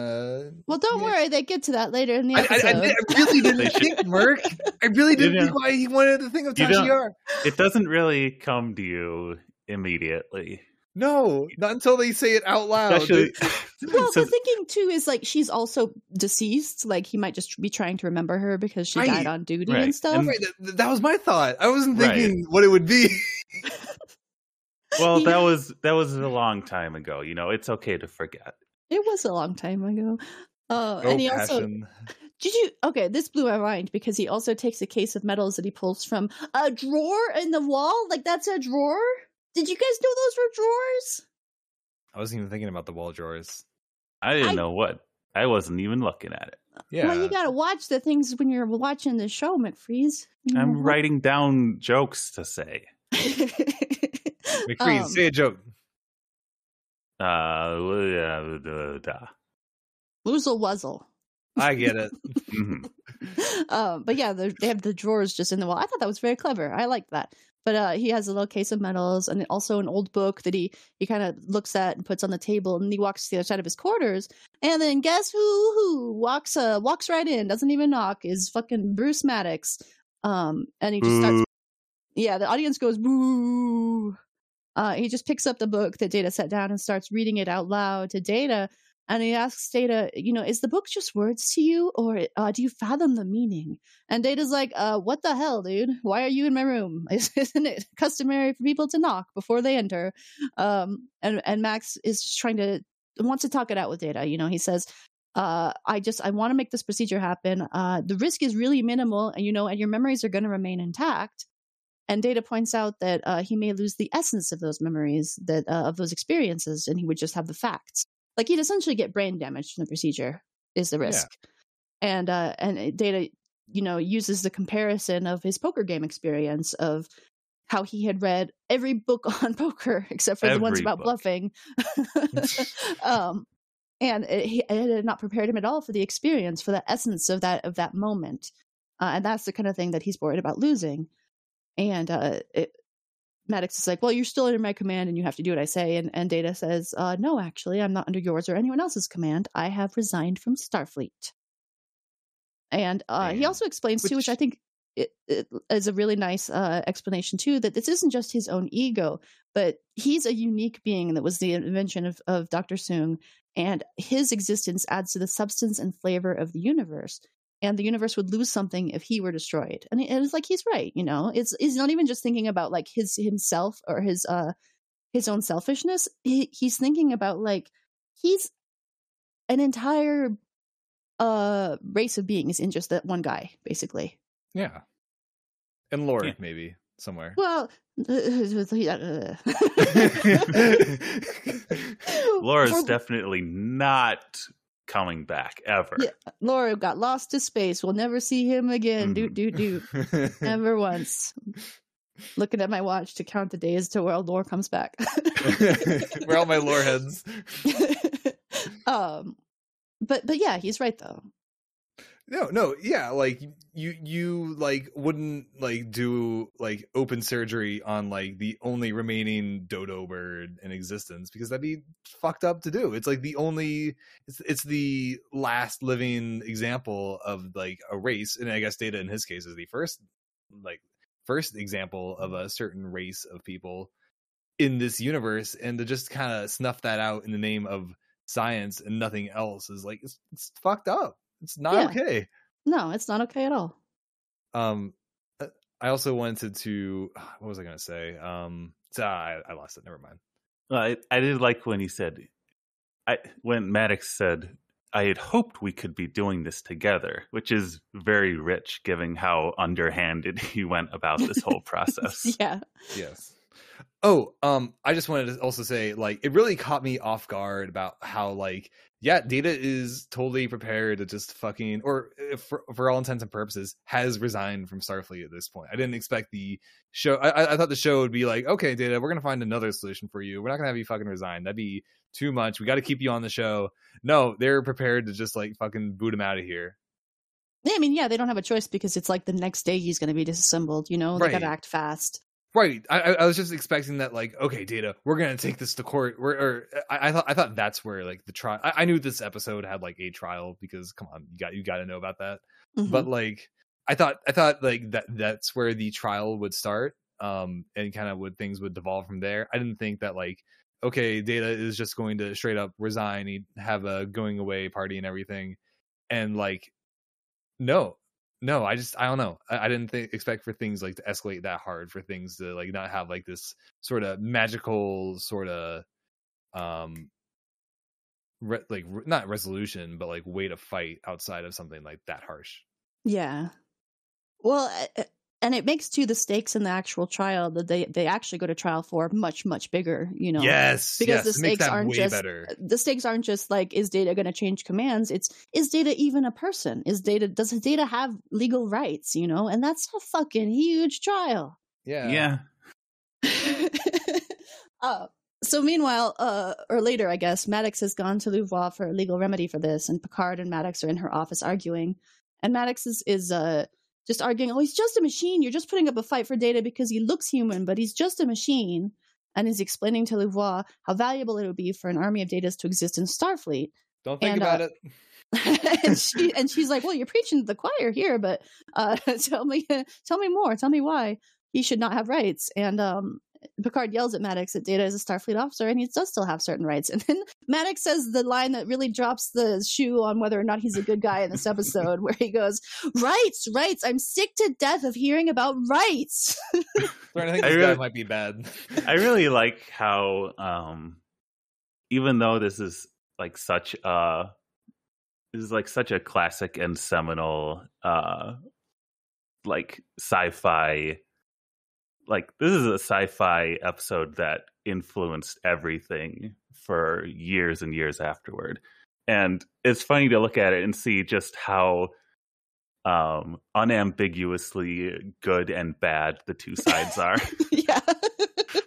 Well, don't worry. They get to that later in the episode. I really didn't think, Merc. I really didn't think why he wanted the thing of Tasha Yar. It doesn't really come to you immediately. No, not until they say it out loud. Especially, well, so, the thinking too is like she's also deceased, like he might just be trying to remember her because she died on duty and stuff. And that was my thought. I wasn't thinking what it would be. Well, that was a long time ago, you know. It's okay to forget. It was a long time ago. And he passion. Also this blew my mind because he also takes a case of medals that he pulls from a drawer in the wall. Like, that's a drawer? Did you guys know those were drawers? I wasn't even thinking about the wall drawers. I wasn't even looking at it. Yeah. Well, you gotta watch the things when you're watching the show, McFreeze. I'm writing down jokes to say. McFreeze, say a joke. Loozle wuzzle. I get it. But yeah, they have the drawers just in the wall. I thought that was very clever. I like that. But he has a little case of medals and also an old book that he kind of looks at and puts on the table, and he walks to the other side of his quarters. And then guess who walks right in, doesn't even knock, is fucking Bruce Maddox. And he just starts. Yeah, the audience goes boo. He just picks up the book that Data set down and starts reading it out loud to Data. And he asks Data, you know, is the book just words to you, or do you fathom the meaning? And Data's like, what the hell, dude? Why are you in my room? Isn't it customary for people to knock before they enter? And Max is just wants to talk it out with Data. You know, he says, I want to make this procedure happen. The risk is really minimal, and, you know, and your memories are going to remain intact. And Data points out that he may lose the essence of those memories, that of those experiences, and he would just have the facts. Like, he'd essentially get brain damage from the procedure is the risk. Yeah. And Data, you know, uses the comparison of his poker game experience of how he had read every book on poker except for the ones about bluffing. And it had not prepared him at all for the experience, for the essence of that moment. And that's the kind of thing that he's worried about losing. And Maddox is like, well, you're still under my command and you have to do what I say. And Data says, no, actually, I'm not under yours or anyone else's command. I have resigned from Starfleet. And he also explains, too, which I think it is a really nice explanation, too, that this isn't just his own ego, but he's a unique being that was the invention of Dr. Soong. And his existence adds to the substance and flavor of the universe. And the universe would lose something if he were destroyed. And it's like, he's right, you know. It's not even just thinking about like himself or his own selfishness. He's thinking about like he's an entire race of beings in just that one guy, basically. Yeah, and Lore maybe somewhere. Well, Lore's definitely not coming back ever. Yeah, Laura got lost to space. We'll never see him again. Do. Never once. Looking at my watch to count the days to where Lore comes back. Where all my Lore heads. But yeah, he's right though. No, yeah, like you like wouldn't like do like open surgery on like the only remaining dodo bird in existence, because that'd be fucked up to do. It's like it's the last living example of like a race, and I guess Data in his case is the first example of a certain race of people in this universe, and to just kind of snuff that out in the name of science and nothing else is like it's fucked up. It's not okay. No, it's not okay at all. I also wanted to. What was I going to say? I lost it. Never mind. I did like when he said, when Maddox said, "I had hoped we could be doing this together," which is very rich, given how underhanded he went about this whole process. Yeah. Yes. Oh, I just wanted to also say, like, it really caught me off guard about how, like, yeah, Data is totally prepared to just fucking, or for all intents and purposes, has resigned from Starfleet at this point. I didn't expect the show. I thought the show would be like, okay, Data, we're going to find another solution for you. We're not going to have you fucking resign. That'd be too much. We got to keep you on the show. No, they're prepared to just, like, fucking boot him out of here. Yeah, I mean, yeah, they don't have a choice, because it's like the next day he's going to be disassembled, you know? Right. They got to act fast. Right, I was just expecting that, like, okay, Data, we're gonna take this to court. I thought that's where like the trial. I knew this episode had like a trial, because come on, you got to know about that. Mm-hmm. But like, I thought like that's where the trial would start, and kind of things would devolve from there. I didn't think that like, okay, Data is just going to straight up resign, he'd have a going away party and everything, and like, no. No, I don't know. I didn't expect for things like to escalate that hard, for things to like not have like this sort of magical sort of not resolution, but like way to fight outside of something like that harsh. Yeah. Well, and it makes too the stakes in the actual trial that they actually go to trial for much, much bigger, you know. Yes. Because the stakes aren't just better. The stakes aren't just like, is Data going to change commands? It's, is Data even a person? Does Data have legal rights, you know? And that's a fucking huge trial. Yeah. Yeah. So meanwhile, or later, I guess, Maddox has gone to Louvois for a legal remedy for this, and Picard and Maddox are in her office arguing. And Maddox is just arguing, oh, he's just a machine. You're just putting up a fight for Data because he looks human, but he's just a machine. And is explaining to Louvois how valuable it would be for an army of Datas to exist in Starfleet. Don't think about it. and she's like, well, you're preaching to the choir here, but tell me more. Tell me why he should not have rights. And Picard yells at Maddox that Data is a Starfleet officer and he does still have certain rights. And then Maddox says the line that really drops the shoe on whether or not he's a good guy in this episode, where he goes, rights, I'm sick to death of hearing about rights. I think this guy might be bad. I really like how even though this is like such a classic and seminal like sci-fi, like this is a sci-fi episode that influenced everything for years and years afterward. And it's funny to look at it and see just how unambiguously good and bad the two sides are. Yeah.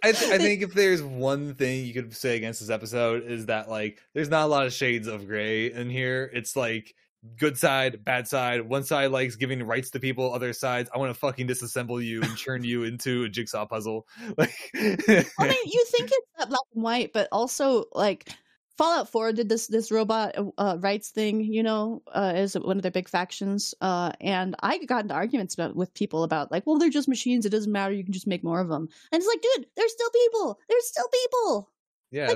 I think if there's one thing you could say against this episode is that, like, there's not a lot of shades of gray in here. It's like good side, bad side. One side likes giving rights to people. Other sides, I want to fucking disassemble you and churn you into a jigsaw puzzle. Like, I mean, you think it's that black and white, but also like Fallout 4 did this robot rights thing, is one of their big factions. And I got into arguments with people about, like, well, they're just machines. It doesn't matter. You can just make more of them. And it's like, dude, they're still people. Yeah,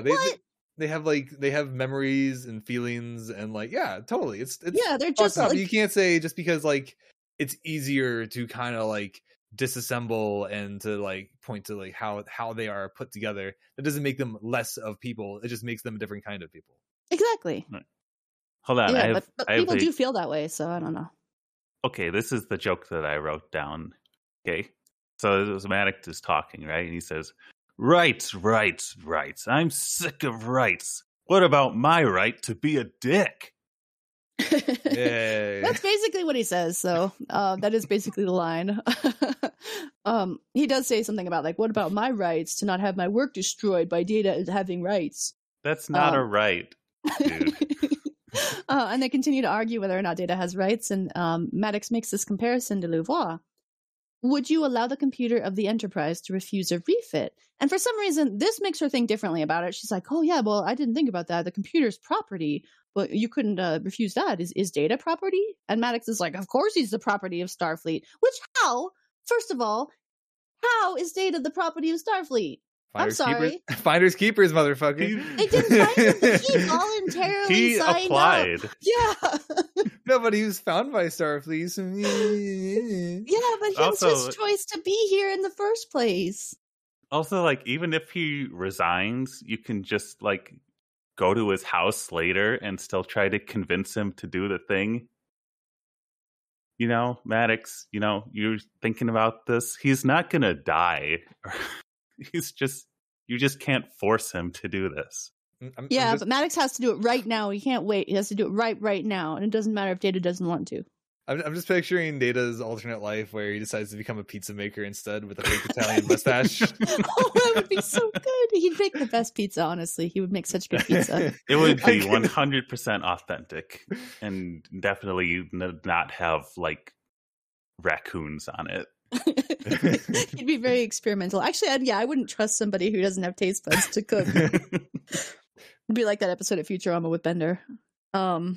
like, they have memories and feelings and, like, yeah, totally. It's they're just like, you can't say just because, like, it's easier to kind of, like, disassemble and to, like, point to, like, how they are put together, that doesn't make them less of people. It just makes them a different kind of people. Exactly. Right. Hold on. Yeah, but people do feel that way, so I don't know. Okay, this is the joke that I wrote down. Okay, so this Maddox is talking, right? And he says, rights. I'm sick of rights. What about my right to be a dick? That's basically what he says, so that is basically the line. He does say something about, like, what about my rights to not have my work destroyed by Data having rights? That's not a right, dude. And they continue to argue whether or not Data has rights, and Maddox makes this comparison to Louvois. Would you allow the computer of the Enterprise to refuse a refit? And for some reason, this makes her think differently about it. She's like, oh, yeah, well, I didn't think about that. The computer's property, but you couldn't refuse that. Is Data property? And Maddox is like, of course he's the property of Starfleet. Which, how? First of all, how is Data the property of Starfleet? Finders, I'm sorry. Finders keepers, motherfucker. They didn't find him, but he voluntarily signed up. Yeah. Nobody who's found by Starfleet. Yeah, but it was his choice to be here in the first place. Also, like, even if he resigns, you can just, like, go to his house later and still try to convince him to do the thing. You know, Maddox, you know, you're thinking about this. He's not going to die. You just can't force him to do this. But Maddox has to do it right now. He can't wait. He has to do it right now. And it doesn't matter if Data doesn't want to. I'm just picturing Data's alternate life where he decides to become a pizza maker instead with a fake Italian mustache. Oh, that would be so good. He'd make the best pizza, honestly. He would make such good pizza. It would be 100% authentic and definitely not have, like, raccoons on it. He'd be very experimental. Actually, I wouldn't trust somebody who doesn't have taste buds to cook. It'd be like that episode of Futurama with Bender, where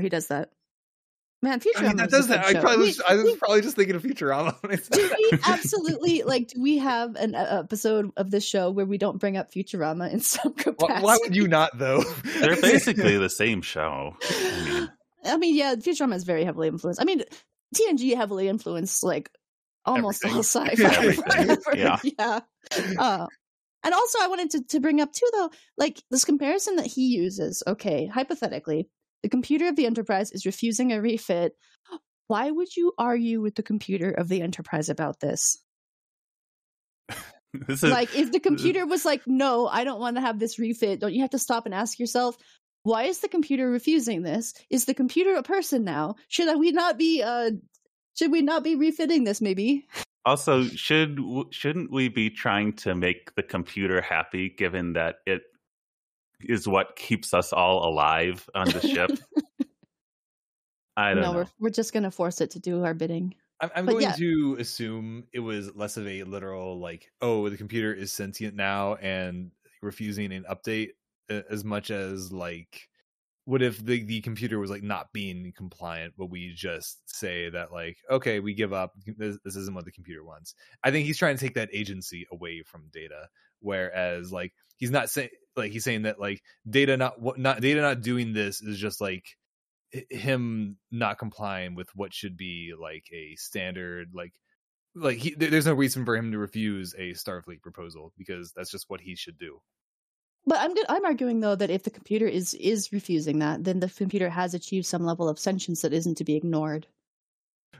he does that. Man, Futurama. I mean, that does that. I was probably just thinking of Futurama. Do we have an episode of this show where we don't bring up Futurama in some capacity? Why would you not, though? They're basically the same show. I mean, yeah, Futurama is very heavily influenced. I mean, TNG heavily influenced, like, almost everything. All sci-fi. Yeah. And also I wanted to bring up too, though, like, this comparison that he uses. Okay, hypothetically, the computer of the Enterprise is refusing a refit. Why would you argue with the computer of the Enterprise about this? Like, if the computer was like, no, I don't want to have this refit, don't you have to stop and ask yourself, why is the computer refusing this? Is the computer a person now? Should we not be refitting this, maybe? Also, shouldn't we be trying to make the computer happy, given that it is what keeps us all alive on the ship? I don't know. We're just going to force it to do our bidding. I'm going to assume it was less of a literal, like, oh, the computer is sentient now and refusing an update, as much as, like, what if the computer was, like, not being compliant, but we just say that, like, okay, we give up. This isn't what the computer wants. I think he's trying to take that agency away from Data, whereas, like, he's not saying, like, he's saying that, like, Data not doing this is just, like, him not complying with what should be, like, a standard, like he, there's no reason for him to refuse a Starfleet proposal, because that's just what he should do. But I'm arguing, though, that if the computer is refusing that, then the computer has achieved some level of sentience that isn't to be ignored.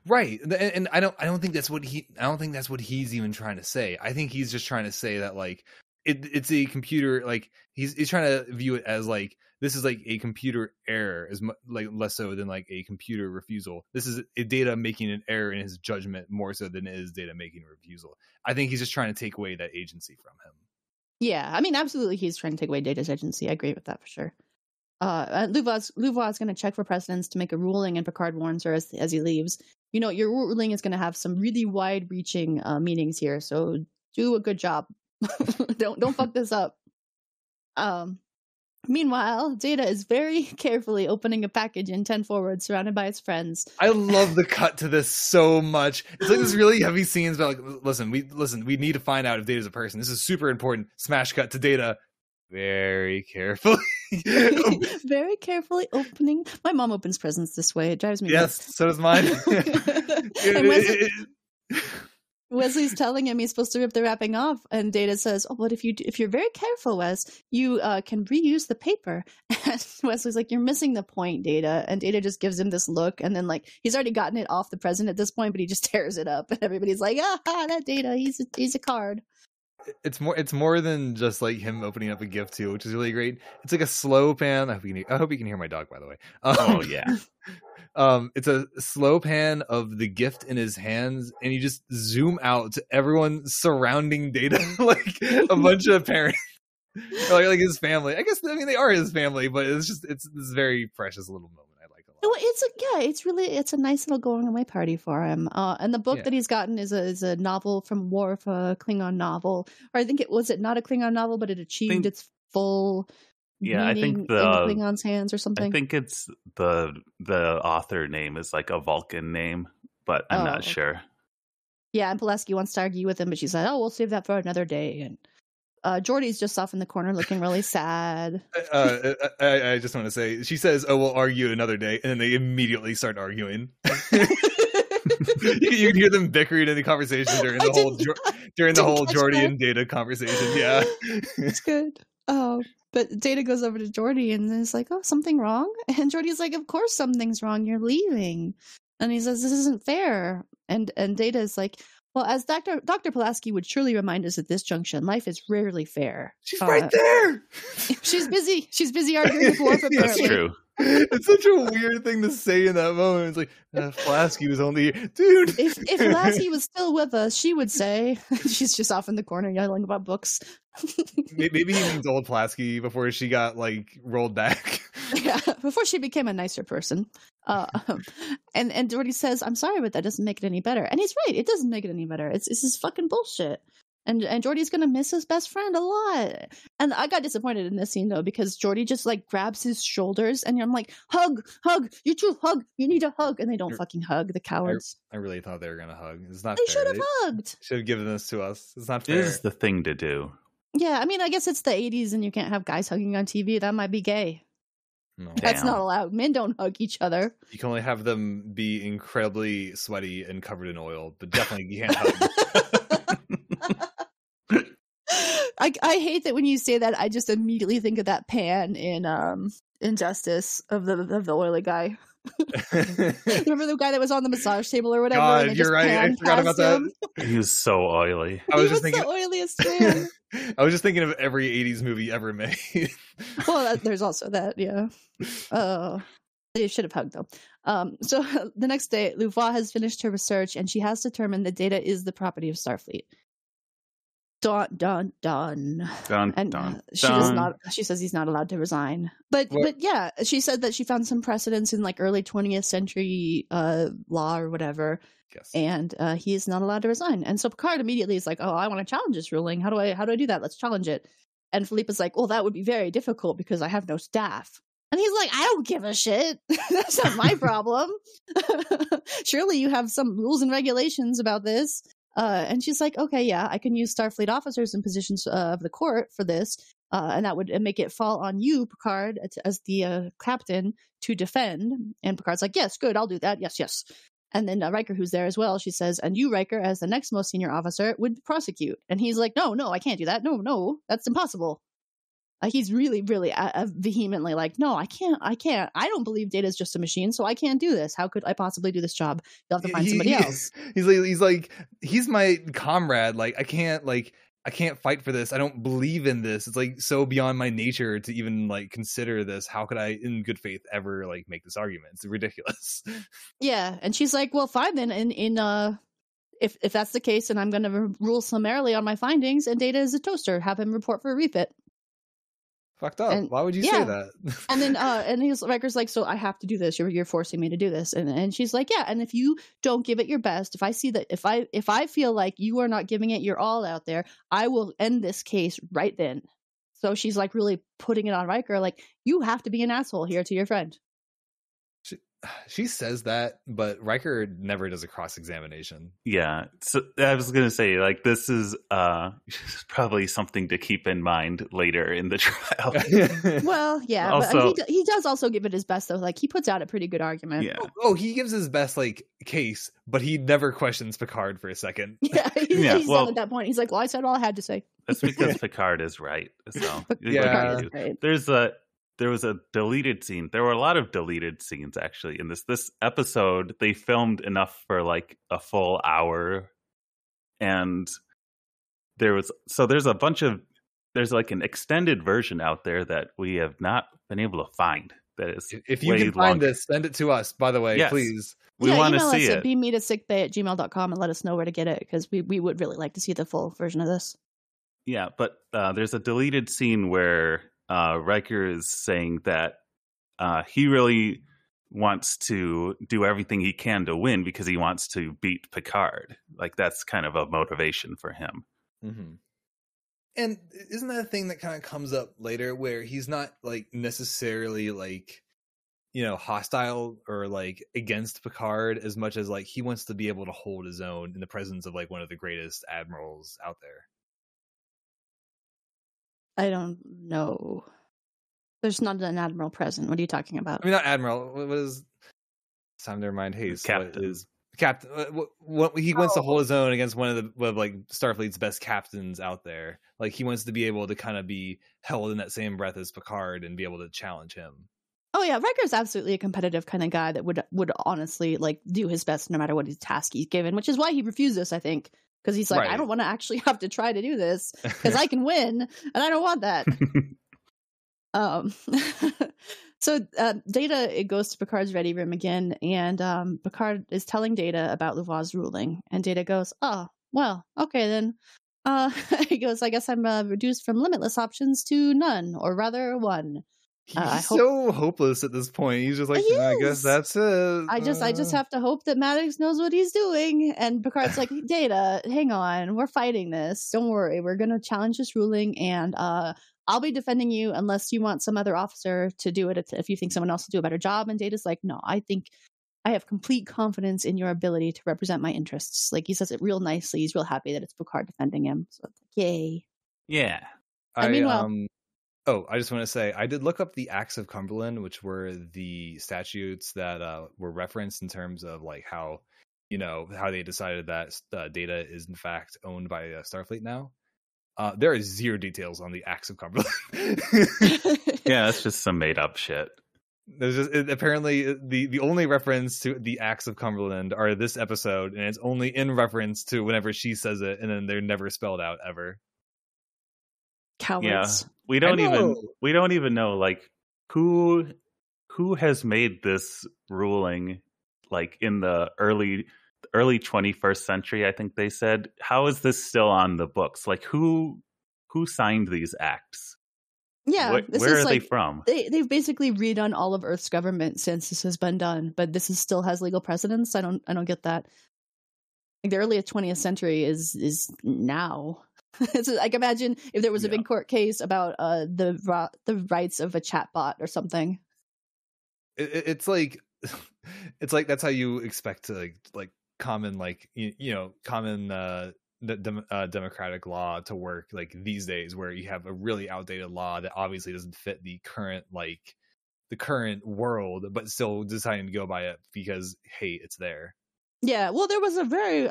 Right. And I don't think that's what he's even trying to say. I think he's just trying to say that, like, it's a computer, like, he's trying to view it as, like, this is like a computer error, as like less so than like a computer refusal. This is a Data making an error in his judgment more so than it is Data making a refusal. I think he's just trying to take away that agency from him. Yeah, I mean, absolutely, he's trying to take away Data's agency. I agree with that for sure. Louvois is going to check for precedents to make a ruling, and Picard warns her as he leaves. You know, your ruling is going to have some really wide-reaching meanings here, so do a good job. don't fuck this up. Meanwhile, Data is very carefully opening a package in 10 forward, surrounded by his friends. I love the cut to this so much. It's like this really heavy scenes, but like, listen, we need to find out if Data's a person. This is super important. Smash cut to Data. Very carefully. Very carefully opening. My mom opens presents this way. It drives me nuts. Yes, so does mine. Wesley's telling him he's supposed to rip the wrapping off, and Data says, "Oh, but if you're very careful, Wes, you can reuse the paper." And Wesley's like, "You're missing the point, Data." And Data just gives him this look, and then, like, he's already gotten it off the present at this point, but he just tears it up, and everybody's like, "Ah, that Data, he's a card." It's more than just like him opening up a gift too, which is really great. It's like a slow pan. I hope you can hear my dog, by the way. Oh yeah. It's a slow pan of the gift in his hands, and you just zoom out to everyone surrounding Data, like a bunch of parents, like his family. I guess, I mean, they are his family, but it's this very precious little moment. Well, it's a nice little going away party for him. And the book that he's gotten is a novel from Worf, a Klingon novel, or I think it was not a Klingon novel, but it achieved its full meaning in the Klingons' hands or something. I think it's the author name is like a Vulcan name, but I'm not sure. Yeah, and Pulaski wants to argue with him, but she said, "Oh, we'll save that for another day." And Geordi's just off in the corner looking really sad. I just want to say, she says, "Oh, we'll argue another day," and then they immediately start arguing. You can hear them bickering in the conversation during the whole Geordi and Data conversation. Yeah, it's good. But Data goes over to Geordi and is like, "Oh, something wrong?" And Geordi's like, "Of course something's wrong. You're leaving." And he says, "This isn't fair." And Data is like, "Well, as Dr. Pulaski would surely remind us at this junction, life is rarely fair." She's right there. She's busy arguing with Worf, apparently. That's true. It's such a weird thing to say in that moment. It's like, Pulaski was only here. Dude. If Pulaski was still with us, she would say. She's just off in the corner yelling about books. Maybe he means old Pulaski before she got, like, rolled back. Yeah, before she became a nicer person. And Geordi says, "I'm sorry, but that doesn't make it any better." And he's right. It doesn't make it any better. It's his fucking bullshit. And Geordi's going to miss his best friend a lot. And I got disappointed in this scene, though, because Geordi just, like, grabs his shoulders, and I'm like, hug, you two hug, you need a hug. And they don't fucking hug, the cowards. I really thought they were going to hug. It's not fair. They should have hugged. Should have given this to us. It's not fair. It is the thing to do. Yeah, I mean, I guess it's the 80s and you can't have guys hugging on TV. That might be gay. No. That's not allowed. Men don't hug each other. You can only have them be incredibly sweaty and covered in oil, but definitely you can't hug. I hate that when you say that, I just immediately think of that pan in Injustice of the oily guy. Remember the guy that was on the massage table or whatever? God, you're right. I forgot about that. He was so oily. I was just thinking the oiliest man. I was just thinking of every 80s movie ever made. Well, there's also that, yeah. They should have hugged, though. So the next day, Louvois has finished her research, and she has determined that Data is the property of Starfleet. She says he's not allowed to resign. But yeah, she said that she found some precedents in like early 20th century law or whatever. Yes. And he is not allowed to resign. And so Picard immediately is like, oh, I want to challenge this ruling. How do I do that? Let's challenge it. And Philippa's like, well, that would be very difficult because I have no staff. And he's like, I don't give a shit. That's not my problem. Surely you have some rules and regulations about this. And she's like, okay, yeah, I can use Starfleet officers in positions of the court for this. And that would make it fall on you, Picard, as the captain to defend. And Picard's like, yes, good, I'll do that. Yes, yes. And then Riker, who's there as well, she says, and you, Riker, as the next most senior officer, would prosecute. And he's like, no, I can't do that. No, that's impossible. He's really, really vehemently like, no, I can't. I don't believe Data's just a machine, so I can't do this. How could I possibly do this job? You'll have to find somebody else. He's like, he's my comrade. Like, I can't fight for this. I don't believe in this. It's like so beyond my nature to even like consider this. How could I, in good faith, ever like make this argument? It's ridiculous. Yeah, and she's like, well, fine then. If that's the case, then I'm going to rule summarily on my findings. And Data is a toaster. Have him report for a refit. Fucked up. Why would you say that? And then Riker's like, so I have to do this. You're forcing me to do this. And she's like, yeah. And if you don't give it your best, if I see that, if I feel like you are not giving it your all out there, I will end this case right then. So she's like really putting it on Riker. Like, you have to be an asshole here to your friend. She says that, but Riker never does a cross-examination. Yeah. So I was going to say, like, this is probably something to keep in mind later in the trial. Well, yeah. Also, but he does also give it his best, though. Like, he puts out a pretty good argument. Yeah. Oh, he gives his best, like, case, but he never questions Picard for a second. Yeah. He's done at that point. He's like, well, I said all I had to say. That's because Picard is right. So, yeah. There was a deleted scene. There were a lot of deleted scenes, actually, in this episode. They filmed enough for like a full hour, and there's like an extended version out there that we have not been able to find. That is, if you can find this, send it to us. By the way, yes. Please, we want to see it. Beam me to Sick Bay at gmail.com and let us know where to get it, because we would really like to see the full version of this. Yeah, but there's a deleted scene where. Riker is saying that he really wants to do everything he can to win because he wants to beat Picard. Like, that's kind of a motivation for him. Mm-hmm. And isn't that a thing that kind of comes up later where he's not like necessarily like, you know, hostile or like against Picard as much as like he wants to be able to hold his own in the presence of like one of the greatest admirals out there? I don't know. There's not an admiral present. What are you talking about? I mean, not admiral. What is? It's time to remind Hayes. Captain. Captain. He wants to hold his own against one of like Starfleet's best captains out there. Like, he wants to be able to kind of be held in that same breath as Picard and be able to challenge him. Oh yeah, Riker's absolutely a competitive kind of guy that would honestly like do his best no matter what his task he's given, which is why he refuses, I think. Because he's like, right. I don't want to actually have to try to do this because I can win and I don't want that. So Data, it goes to Picard's ready room again, and Picard is telling Data about Louvois' ruling, and Data goes, oh, well, okay then. He goes, I guess I'm reduced from limitless options to none, or rather one. He's so hopeless at this point. He's just like, I guess that's it. I just have to hope that Maddox knows what he's doing. And Picard's like, Data, hang on. We're fighting this. Don't worry. We're going to challenge this ruling. And I'll be defending you unless you want some other officer to do it if you think someone else will do a better job. And Data's like, no, I think I have complete confidence in your ability to represent my interests. Like, he says it real nicely. He's real happy that it's Picard defending him. So, yay. Yeah. And meanwhile... Oh, I just want to say, I did look up the Acts of Cumberland, which were the statutes that were referenced in terms of like how, you know, how they decided that Data is in fact owned by Starfleet now. There is zero details on the Acts of Cumberland. Yeah, that's just some made up shit. There's just, apparently the only reference to the Acts of Cumberland are this episode, and it's only in reference to whenever she says it, and then they're never spelled out ever. Cowards. Yeah. We don't even know like who has made this ruling like in the early early 21st century, I think they said. How is this still on the books? Like, who signed these acts? Yeah. Where are they from? They've basically redone all of Earth's government since this has been done, but this is still has legal precedence. I don't get that. Like, the early 20th century is now. So I can imagine if there was a big court case about the rights of a chatbot or something. It's like that's how you expect to like common common democratic law to work like these days, where you have a really outdated law that obviously doesn't fit the current world, but still deciding to go by it because hey, it's there. Yeah, well, there was a very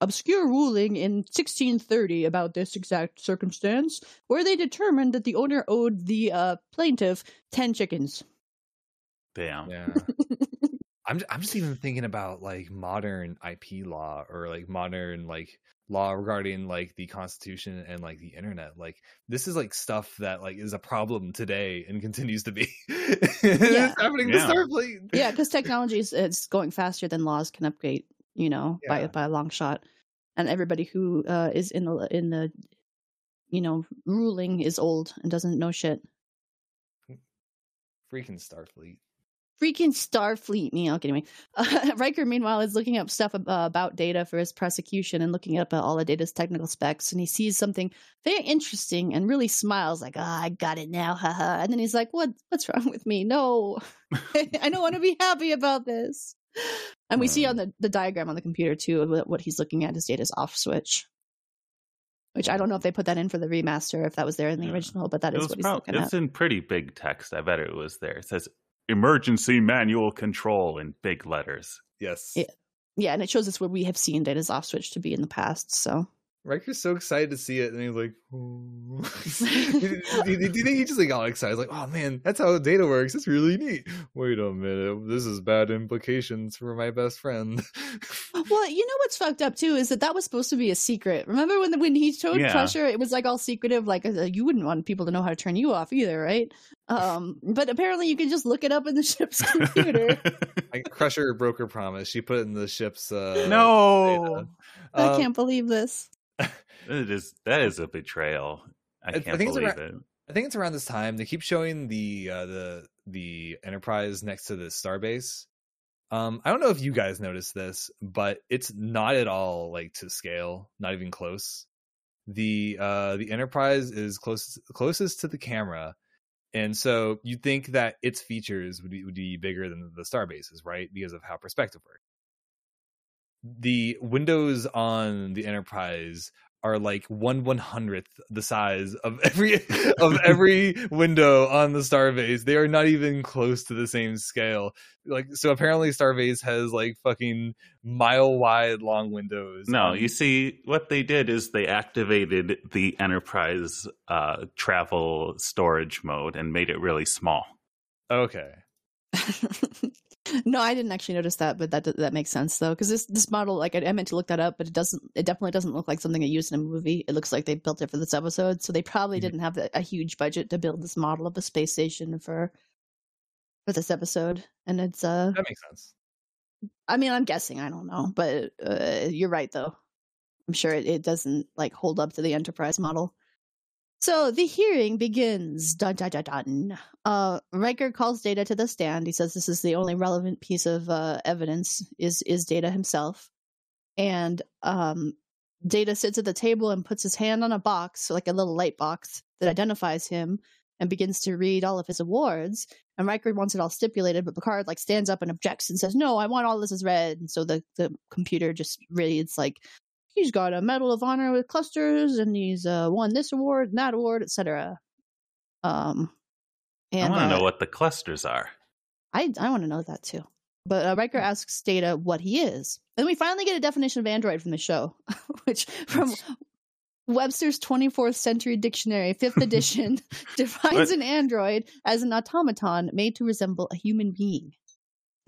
obscure ruling in 1630 about this exact circumstance, where they determined that the owner owed the plaintiff 10 chickens. Damn. Yeah. I'm just even thinking about like modern IP law, or like modern like law regarding like the Constitution and like the internet. Like, this is like stuff that like is a problem today and continues to be. It's happening to Starfleet. Yeah, because technology is going faster than laws can update, by a long shot. And everybody who is in the ruling is old and doesn't know shit. Freaking Starfleet. You know, kidding me. Riker, meanwhile, is looking up stuff about Data for his prosecution and looking up all of Data's technical specs. And he sees something very interesting and really smiles like, I got it now. Haha. And then he's like, what's wrong with me? No, I don't want to be happy about this. And we see on the diagram on the computer, too, what he's looking at is Data's off switch, which I don't know if they put that in for the remaster, if that was there in the original, but that is what he's looking at. It's in pretty big text. I bet it was there. It says, emergency manual control in big letters. Yes. Yeah, and it shows us where we have seen Data's off switch to be in the past. So Riker's so excited to see it, and he's like, "Ooh." Do you think he just like all excited, like, "Oh man, that's how Data works. It's really neat." Wait a minute, this is bad implications for my best friend. Well, you know what's fucked up too is that was supposed to be a secret. Remember when he showed Crusher, it was like all secretive, like you wouldn't want people to know how to turn you off either, right? But apparently you can just look it up in the ship's computer. Crusher broke her promise. She put it in the ship's no. I can't believe this. That is a betrayal. I can't believe it. I think it's around this time they keep showing the Enterprise next to the Starbase. I don't know if you guys noticed this, but it's not at all like to scale, not even close. The Enterprise is closest to the camera. And so you'd think that its features would be bigger than the Starbases, right? Because of how perspective works. The windows on the Enterprise are like 1/100th the size of every window on the Starbase. They are not even close to the same scale. Like, so apparently Starbase has like fucking mile wide long windows. No, you see what they did is they activated the Enterprise travel storage mode and made it really small. Okay. No, I didn't actually notice that, but that makes sense though, because this model, like I meant to look that up, but it definitely doesn't look like something they used in a movie. It looks like they built it for this episode, so they probably didn't have a huge budget to build this model of a space station for this episode. And it's that makes sense. I mean, I'm guessing, I don't know, but you're right though. I'm sure it doesn't like hold up to the Enterprise model. So the hearing begins. Dun, dun, dun, dun. Riker calls Data to the stand. He says this is the only relevant piece of evidence is Data himself. And Data sits at the table and puts his hand on a box, like a little light box that identifies him, and begins to read all of his awards. And Riker wants it all stipulated, but Picard like stands up and objects and says, "No, I want all this is read." And so the computer just reads like, he's got a Medal of Honor with clusters, and he's won this award and that award, etc. And I want to know what the clusters are. I want to know that too. But Riker asks Data what he is. And we finally get a definition of android from the show, which from Webster's 24th Century Dictionary, 5th edition, defines an android as an automaton made to resemble a human being.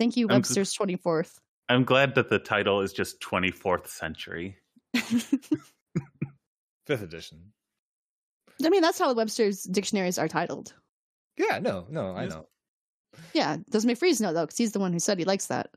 Thank you, Webster's 24th. I'm glad that the title is just 24th century. 5th edition. I mean, that's how Webster's dictionaries are titled. Yeah, no, I know. Yeah, does McFreeze know though? Because he's the one who said he likes that.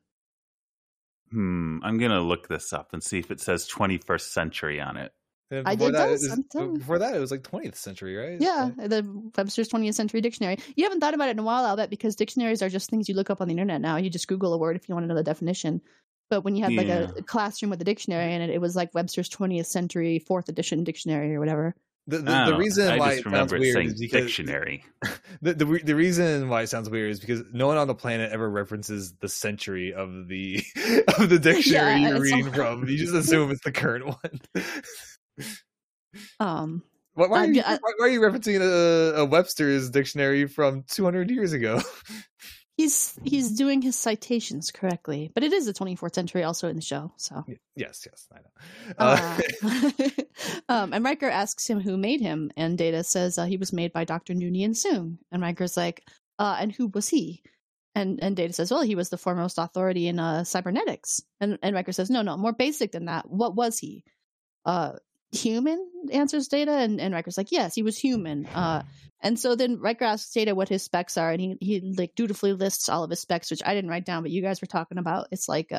I'm going to look this up and see if it says 21st century on it. I did something. Before that, it was like 20th century, right? Yeah, the Webster's 20th Century Dictionary. You haven't thought about it in a while, Albert, because dictionaries are just things you look up on the internet now. You just Google a word if you want to know the definition. But when you had like a classroom with a dictionary in it, it was like Webster's 20th Century 4th edition dictionary or whatever. The reason why it sounds weird is because dictionary. The reason why it sounds weird is because no one on the planet ever references the century of the dictionary you're reading from. You just assume it's the current one. Why are you referencing a Webster's dictionary from 200 years ago? He's doing his citations correctly, but it is the 24th century also in the show. So yes, I know. And Riker asks him who made him, and Data says he was made by Dr. Noonien Soong. And Riker's like, and who was he? And Data says, well, he was the foremost authority in cybernetics. And Riker says, no, more basic than that. What was he? Human, answers Data, and Riker's like, yes, he was human. And so then Riker asks Data what his specs are, and he like dutifully lists all of his specs, which I didn't write down, but you guys were talking about. It's like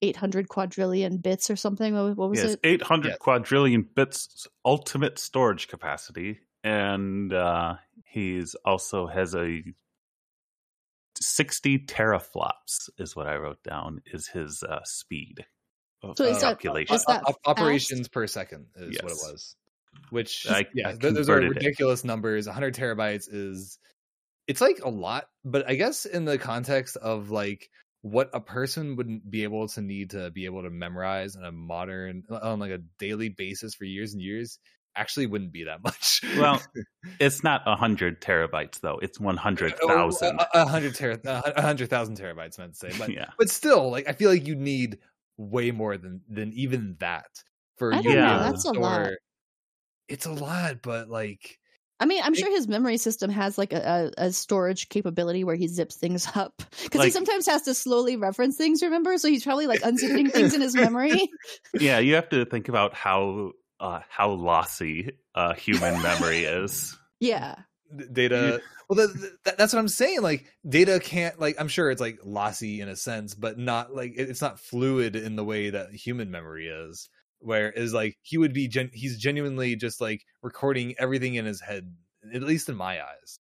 800 quadrillion bits or something. What was it? 800 quadrillion bits ultimate storage capacity, and he's also has a 60 teraflops is what I wrote down is his speed. So operations per second is what it was, which those are ridiculous numbers. 100 terabytes it's like a lot, but I guess in the context of like what a person wouldn't be able to need to be able to memorize on like a daily basis for years and years actually wouldn't be that much. Well, it's not 100 terabytes though; it's 100,000. 100,000 terabytes, I meant to say, but but still, like I feel like you need way more than even that for you. That's a lot. It's a lot, but like I mean, I'm sure his memory system has like a storage capability where he zips things up because he sometimes has to slowly reference things. Remember, so he's probably like unzipping things in his memory. Yeah, you have to think about how lossy human memory is. Yeah. Data. Well, that's what I'm saying. Like, Data can't. Like, I'm sure it's like lossy in a sense, but not like it's not fluid in the way that human memory is. Whereas, like, he would be. He's genuinely just like recording everything in his head, at least in my eyes.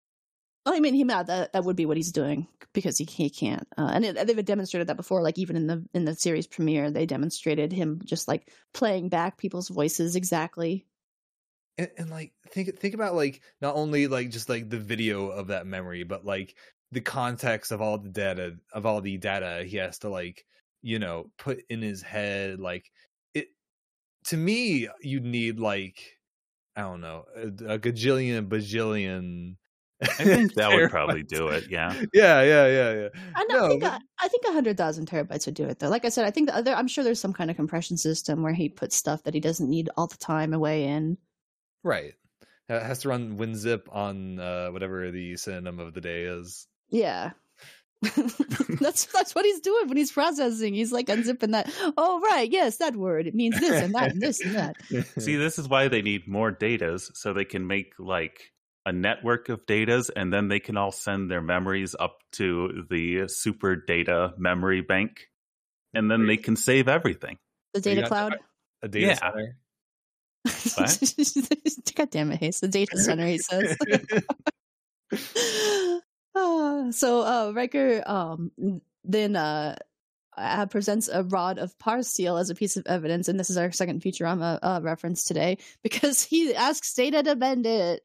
Well, I mean, that would be what he's doing because he can't. They've demonstrated that before. Like, even in the series premiere, they demonstrated him just like playing back people's voices exactly. And like think about like not only like just like the video of that memory, but like the context of all the data he has to like, you know, put in his head. Like, it to me, you need like I don't know a bajillion. I think that would probably do it. Yeah. I think 100,000 terabytes would do it though. Like I said, I think I'm sure there's some kind of compression system where he puts stuff that he doesn't need all the time away in. Right. It has to run WinZip on whatever the synonym of the day is. Yeah. that's what he's doing when he's processing. He's like unzipping that. Oh, right. Yes, that word. It means this and that and this and that. See, this is why they need more datas so they can make like a network of datas and then they can all send their memories up to the super data memory bank and then they can save everything. The data cloud? A data center? God damn it, Hayes. The data center, he says. So Riker then presents a rod of Parseal as a piece of evidence, and this is our second Futurama reference today because he asks Data to bend it.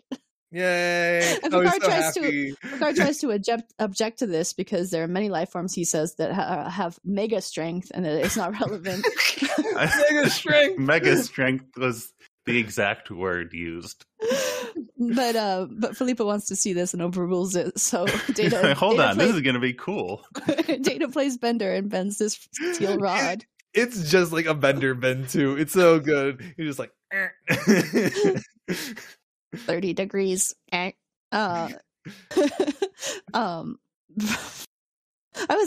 Yay! And Picard tries to object to this because there are many life forms, he says, that have mega strength and that it's not relevant. Mega strength. Mega strength was the exact word used. But Philippa wants to see this and overrules it. So Data this is going to be cool. Data plays Bender and bends this steel rod. It's just like a Bender bend too. It's so good. You're just like 30 degrees. I was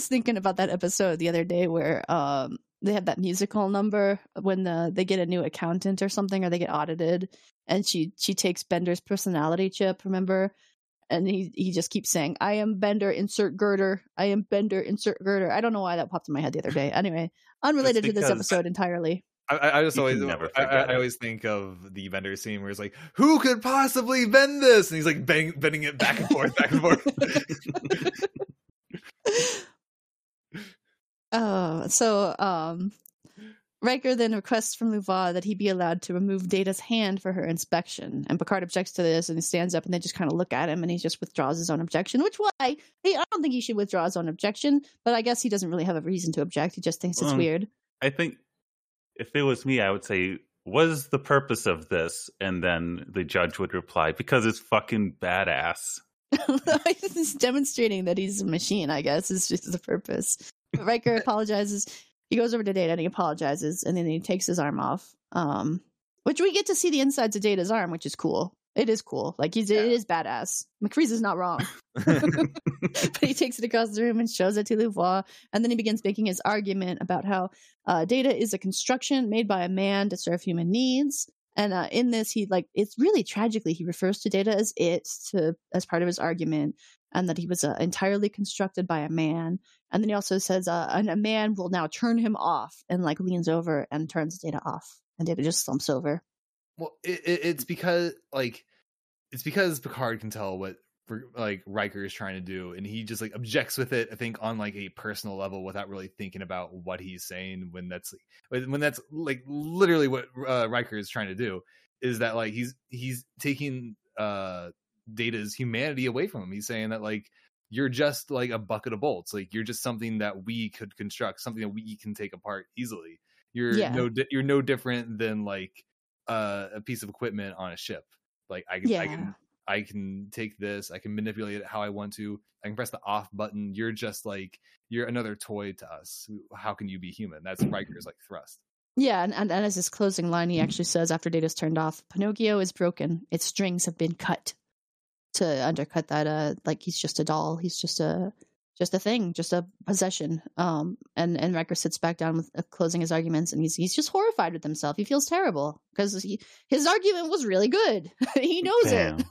thinking about that episode the other day where they have that musical number when they get a new accountant or something, or they get audited, and she takes Bender's personality chip, remember? And he just keeps saying, I am Bender, insert girder. I am Bender, insert girder. I don't know why that popped in my head the other day. Anyway, unrelated to this episode entirely. I always think of the Bender scene where it's like, who could possibly bend this? And he's like bending it back and forth, back and forth. Riker then requests from Louvois that he be allowed to remove Data's hand for her inspection, and Picard objects to this, and he stands up, and they just kind of look at him, and he just withdraws his own objection, which why I don't think he should withdraw his own objection, but I guess he doesn't really have a reason to object. He just thinks it's weird. I think if it was me, I would say, what is the purpose of this? And then the judge would reply, because it's fucking badass. He's demonstrating that he's a machine, I guess, is just the purpose. But Riker apologizes. He goes over to Data and he apologizes, and then he takes his arm off. Which we get to see the insides of Data's arm, which is cool. It is cool. Like, it is badass. McFreeze is not wrong. But he takes it across the room and shows it to Louvois, and then he begins making his argument about how Data is a construction made by a man to serve human needs. And in this, it's really tragically, he refers to Data as as part of his argument, and that he was entirely constructed by a man. And then he also says, and a man will now turn him off, and leans over and turns Data off, and Data just slumps over. Well, it's because Picard can tell what Riker is trying to do, and he just objects with it, I think, on a personal level without really thinking about what he's saying, when that's literally what Riker is trying to do, is that he's taking Data's humanity away from him. He's saying that you're just a bucket of bolts, you're just something that we could construct, something that we can take apart easily. You're no different than a piece of equipment on a ship. I can take this. I can manipulate it how I want to. I can press the off button. You're just you're another toy to us. How can you be human? That's Riker's thrust. Yeah, and as his closing line, he actually says, after Data's turned off, Pinocchio is broken. Its strings have been cut. To undercut that, he's just a doll. He's just a thing, just a possession. And Riker sits back down with closing his arguments, and he's just horrified with himself. He feels terrible because his argument was really good. He knows Damn. It.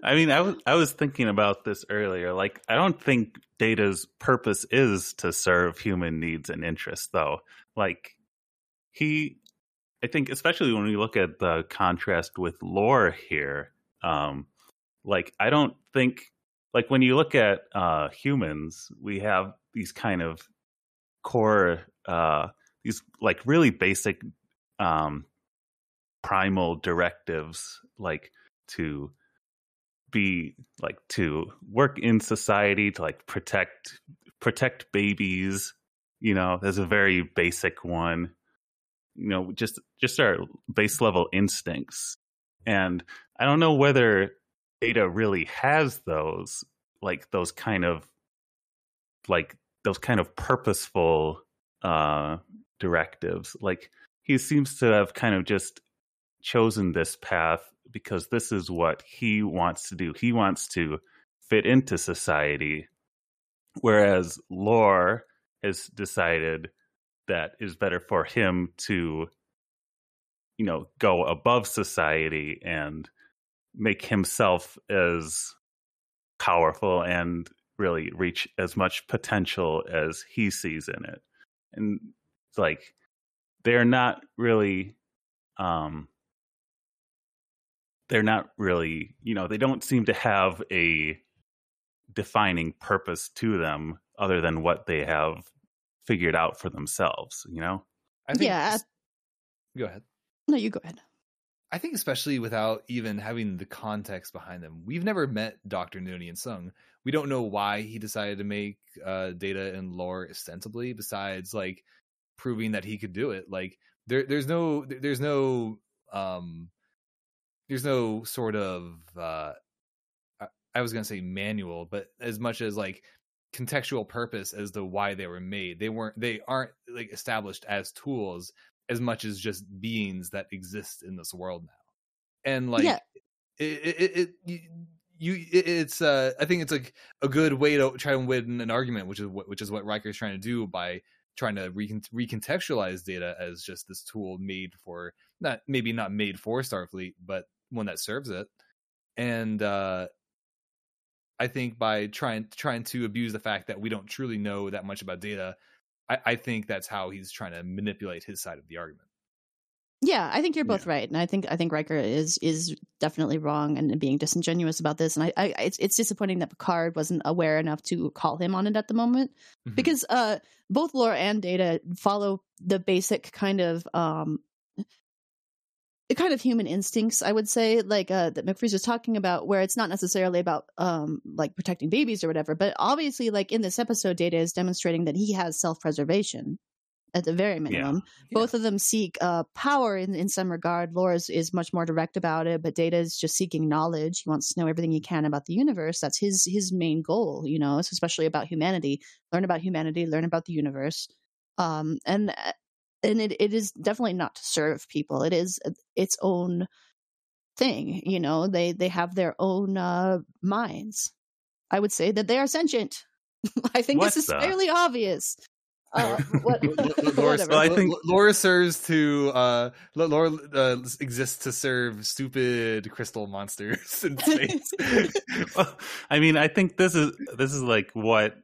I mean, I was thinking about this earlier. I don't think Data's purpose is to serve human needs and interests, though. I think, especially when we look at the contrast with Lore here, I don't think. When you look at humans, we have these kind of core, these really basic primal directives, to be, to work in society, to protect babies. You know, there's a very basic one. You know, just our base level instincts, and I don't know whether Data really has those kind of purposeful directives. He seems to have kind of just chosen this path because this is what he wants to do. He wants to fit into society, whereas Lore has decided that it's better for him to, go above society and make himself as powerful and really reach as much potential as he sees in it. And it's they're not really, they don't seem to have a defining purpose to them other than what they have figured out for themselves, I think. Yeah. Go ahead. No, you go ahead. I think especially without even having the context behind them. We've never met Dr. Noonien Soong. We don't know why he decided to make Data and Lore ostensibly, besides proving that he could do it. There's no sort of I was going to say manual, but as much as contextual purpose as to why they were made. They aren't established as tools, as much as just beings that exist in this world now. And I think it's a good way to try and win an argument, which is what Riker's trying to do by trying to recontextualize Data as just this tool not made for Starfleet, but one that serves it. And I think by trying to abuse the fact that we don't truly know that much about Data, I think that's how he's trying to manipulate his side of the argument. Yeah, I think you're both right, and I think Riker is definitely wrong and being disingenuous about this. And it's disappointing that Picard wasn't aware enough to call him on it at the moment, because both Lore and Data follow the basic kind of human instincts, I would say, like that McFreeze was talking about, where it's not necessarily about like protecting babies or whatever, but obviously, like in this episode, Data is demonstrating that he has self-preservation. At the very minimum, both of them seek power in some regard. Lore is much more direct about it, but Data is just seeking knowledge. He wants to know everything he can about the universe. That's his main goal, you know. It's especially about humanity. Learn about humanity. Learn about the universe. And it is definitely not to serve people. It is its own thing, you know. They have their own minds. I would say that they are sentient. I think this is fairly obvious. Lore serves to Lore exists to serve stupid crystal monsters in space. Well, I mean, I think this is like what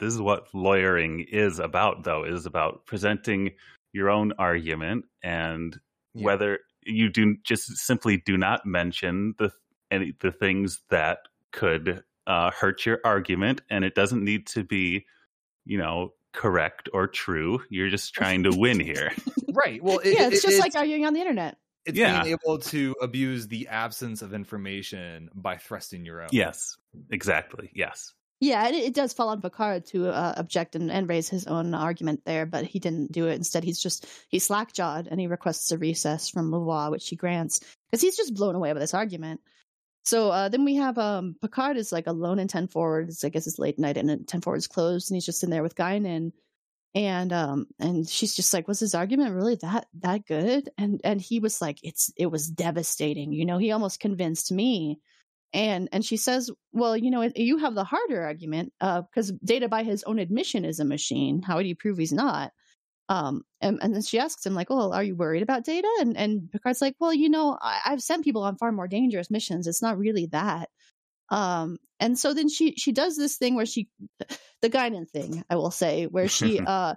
this is what lawyering is about, though. It is about presenting your own argument, and whether you do not mention the things that could hurt your argument, and it doesn't need to be, you know, correct or true. You're just trying to win here. Right. Well, it's like arguing on the internet. It's being able to abuse the absence of information by thrusting your own. Yes, exactly. Yes. Yeah, it does fall on Picard to object and raise his own argument there, but he didn't do it. Instead, he's slack-jawed, and he requests a recess from Louvois, which she grants, because he's just blown away by this argument. So then we have Picard is like alone in 10 Forward. I guess it's late night and 10 Forward is closed, and he's just in there with Guinan, and she's just like, "Was his argument really that good?" And he was like, "It was devastating. You know, he almost convinced me." And she says, "Well, you know, you have the harder argument because Data, by his own admission, is a machine. How do you prove he's not?" And then she asks him, like, "Oh, are you worried about Data?" And Picard's like, "Well, you know, I've sent people on far more dangerous missions. It's not really that." And so then she does this thing where the Guinan thing, I will say, where she reframes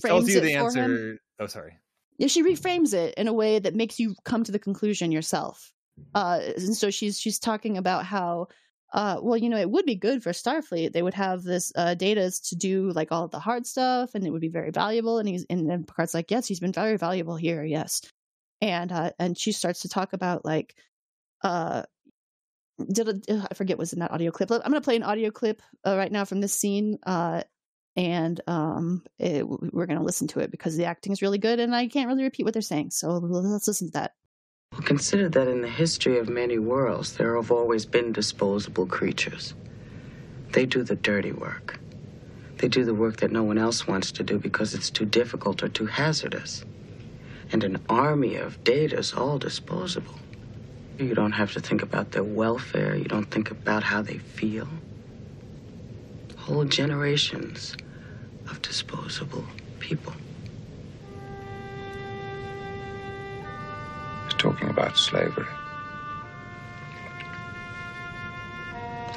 tells you it the for answer. Him. Oh, sorry. Yeah, she reframes it in a way that makes you come to the conclusion yourself. And so she's talking about how, well, you know, it would be good for Starfleet. They would have this Data to do like all of the hard stuff, and it would be very valuable. And then Picard's like, "Yes, he's been very valuable here, yes." And she starts to talk about like, I forget what's in that audio clip. I'm going to play an audio clip right now from this scene, we're going to listen to it because the acting is really good, and I can't really repeat what they're saying. So let's listen to that. Consider that in the history of many worlds, there have always been disposable creatures. They do the dirty work. They do the work that no one else wants to do because it's too difficult or too hazardous. And an army of Data's all disposable. You don't have to think about their welfare. You don't think about how they feel. Whole generations of disposable people. Talking about slavery.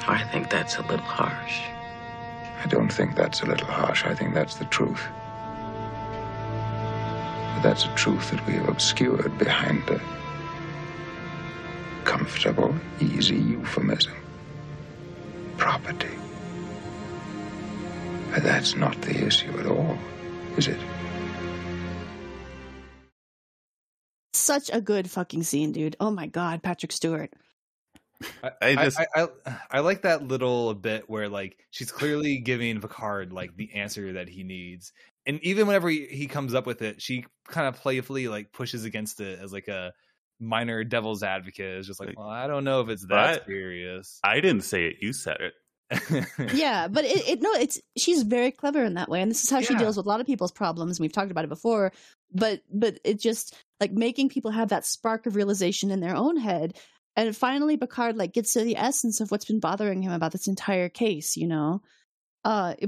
I think that's a little harsh. I don't think that's a little harsh. I think that's the truth. But that's a truth that we have obscured behind a comfortable, easy euphemism. Property. But that's not the issue at all, is it? Such a good fucking scene, dude. Oh my god, Patrick Stewart. I like that little bit where like she's clearly giving Picard like the answer that he needs, and even whenever he comes up with it, she kind of playfully like pushes against it as like a minor devil's advocate. It's just like, well, I don't know if it's that serious. I didn't say it. You said it. Yeah, but she's very clever in that way, and this is how she deals with a lot of people's problems. And we've talked about it before, but it just like making people have that spark of realization in their own head, and finally Picard like gets to the essence of what's been bothering him about this entire case, you know,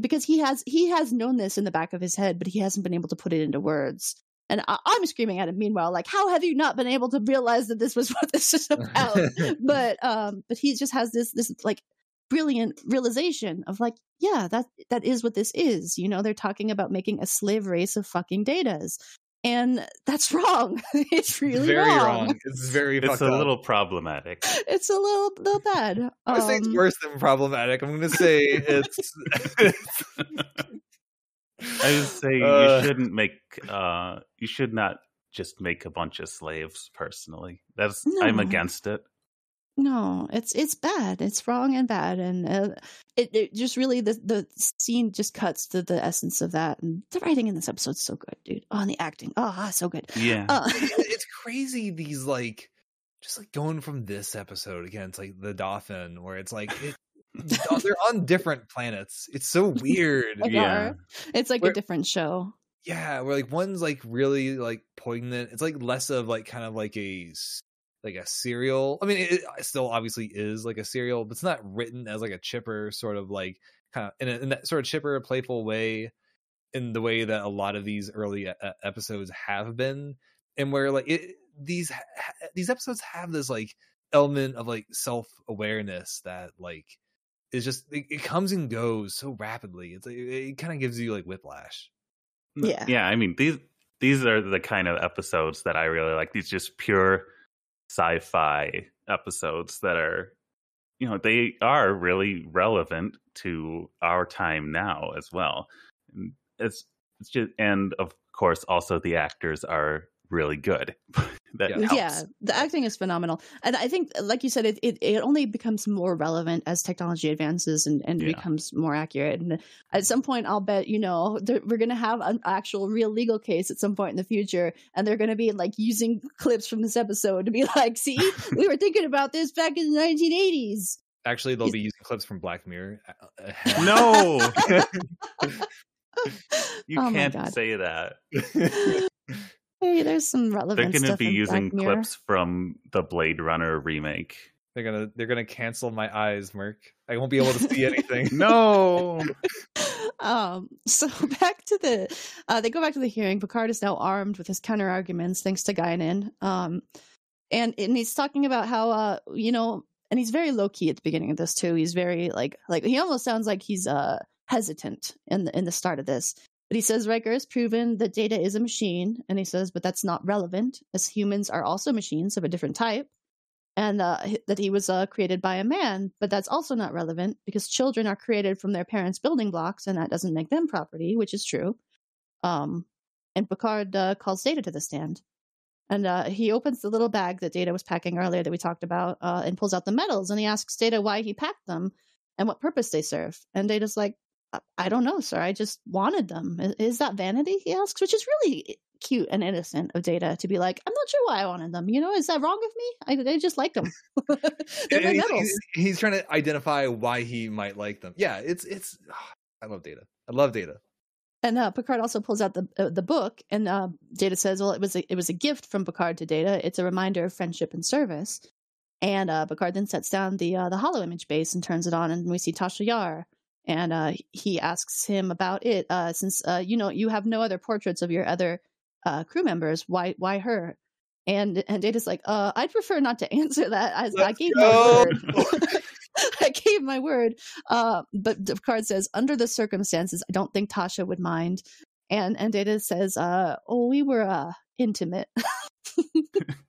because he has known this in the back of his head, but he hasn't been able to put it into words. And I'm screaming at him meanwhile, like, how have you not been able to realize that this was what this is about? But he just has this like brilliant realization of like, yeah, that is what this is. You know, they're talking about making a slave race of fucking Datas. And that's wrong. It's really wrong. It's very fucked up. It's a little problematic. It's a little bad. I was saying it's worse than problematic. I'm going to say it's... I would say you should not just make a bunch of slaves, personally. I'm against it. No, it's bad. It's wrong and bad. And it just really, the scene just cuts to the essence of that. And the writing in this episode's so good, dude. Oh, and the acting. Oh, so good. Yeah. It's crazy, these, like, just, like, going from this episode, again, it's like The Dauphin, where it's like... they're on different planets. It's so weird. It's like a different show. Yeah, where like one's like really like poignant. It's like less of like kind of like a serial. I mean, it still obviously is like a serial, but it's not written as like a chipper sort of like kind of in that sort of chipper, playful way, in the way that a lot of these early episodes have been, and where like these episodes have this like element of like self-awareness that like. It's just it comes and goes so rapidly. It's like, it kind of gives you like whiplash. Yeah, yeah. I mean, these are the kind of episodes that I really like. These just pure sci-fi episodes that are, you know, they are really relevant to our time now as well. It's just, and of course, also the actors are really good. That helps. Yeah, the acting is phenomenal, and I think, like you said, it only becomes more relevant as technology advances and becomes more accurate. And at some point, I'll bet, you know, we're gonna have an actual real legal case at some point in the future, and they're gonna be like using clips from this episode to be like, see, we were thinking about this back in the 1980s. Actually, they'll be using clips from Black Mirror. No, you can't say that. Hey, there's some relevant. They're going to be using clips from the Blade Runner remake. They're gonna cancel my eyes, Merc. I won't be able to see anything. No. So back to they go back to the hearing. Picard is now armed with his counter arguments, thanks to Guinan. And he's talking about how you know, and he's very low key at the beginning of this too. He's very like he almost sounds like he's hesitant in the start of this. But he says Riker has proven that Data is a machine, and he says, but that's not relevant, as humans are also machines of a different type, and that he was created by a man, but that's also not relevant, because children are created from their parents' building blocks, and that doesn't make them property, which is true. And Picard calls Data to the stand, and he opens the little bag that Data was packing earlier that we talked about, and pulls out the medals, and he asks Data why he packed them, and what purpose they serve, and Data's like, I don't know, sir. I just wanted them. Is that vanity? He asks, which is really cute and innocent of Data to be like, I'm not sure why I wanted them. You know, is that wrong of me? I just like them. They're my medals. He's trying to identify why he might like them. Yeah, it's. Oh, I love Data. I love Data. And Picard also pulls out the book, and Data says, "Well, it was a gift from Picard to Data. It's a reminder of friendship and service." And Picard then sets down the holo image base and turns it on, and we see Tasha Yar. And he asks him about it, since, you know, you have no other portraits of your other crew members. Why her? And Data's like, I'd prefer not to answer that. I gave my word. But Picard says, under the circumstances, I don't think Tasha would mind. And Data says, we were intimate.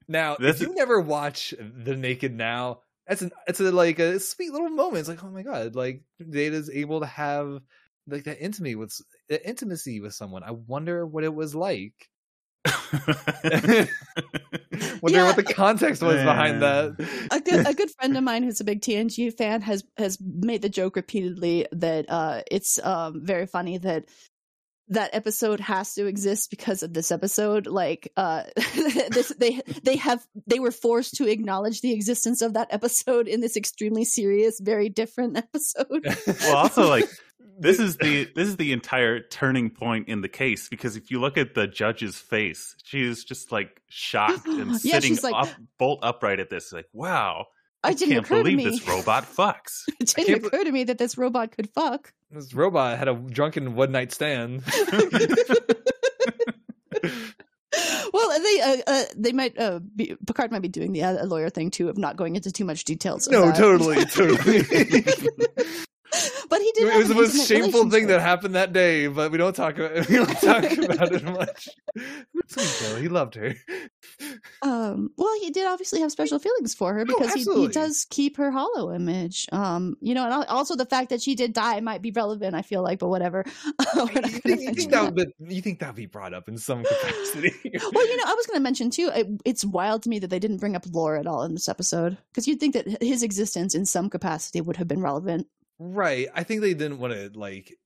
Now, if you never watch The Naked Now, It's a sweet little moment. It's like, oh my god, like Data's able to have like that intimacy with someone. I wonder what it was like. What the context was behind that. A good friend of mine who's a big TNG fan has made the joke repeatedly that it's very funny that. That episode has to exist because of this episode. Like, they were forced to acknowledge the existence of that episode in this extremely serious, very different episode. Well, also like this is the entire turning point in the case, because if you look at the judge's face, she is just like shocked and sitting like, bolt upright at this. Like, wow. I can't believe this robot fucks. It didn't occur to me that this robot could fuck. This robot had a drunken one-night stand. Picard might be doing the lawyer thing too, of not going into too much details. No, totally. But he did. It was the most shameful thing that happened that day, but we don't talk about it much. He loved her. Well, he did obviously have special feelings for her because he does keep her hollow image. And also the fact that she did die might be relevant, I feel like, but whatever. You think that would be brought up in some capacity? Well, I was going to mention too, it's wild to me that they didn't bring up Lore at all in this episode, because you'd think that his existence in some capacity would have been relevant. Right. I think they didn't want to,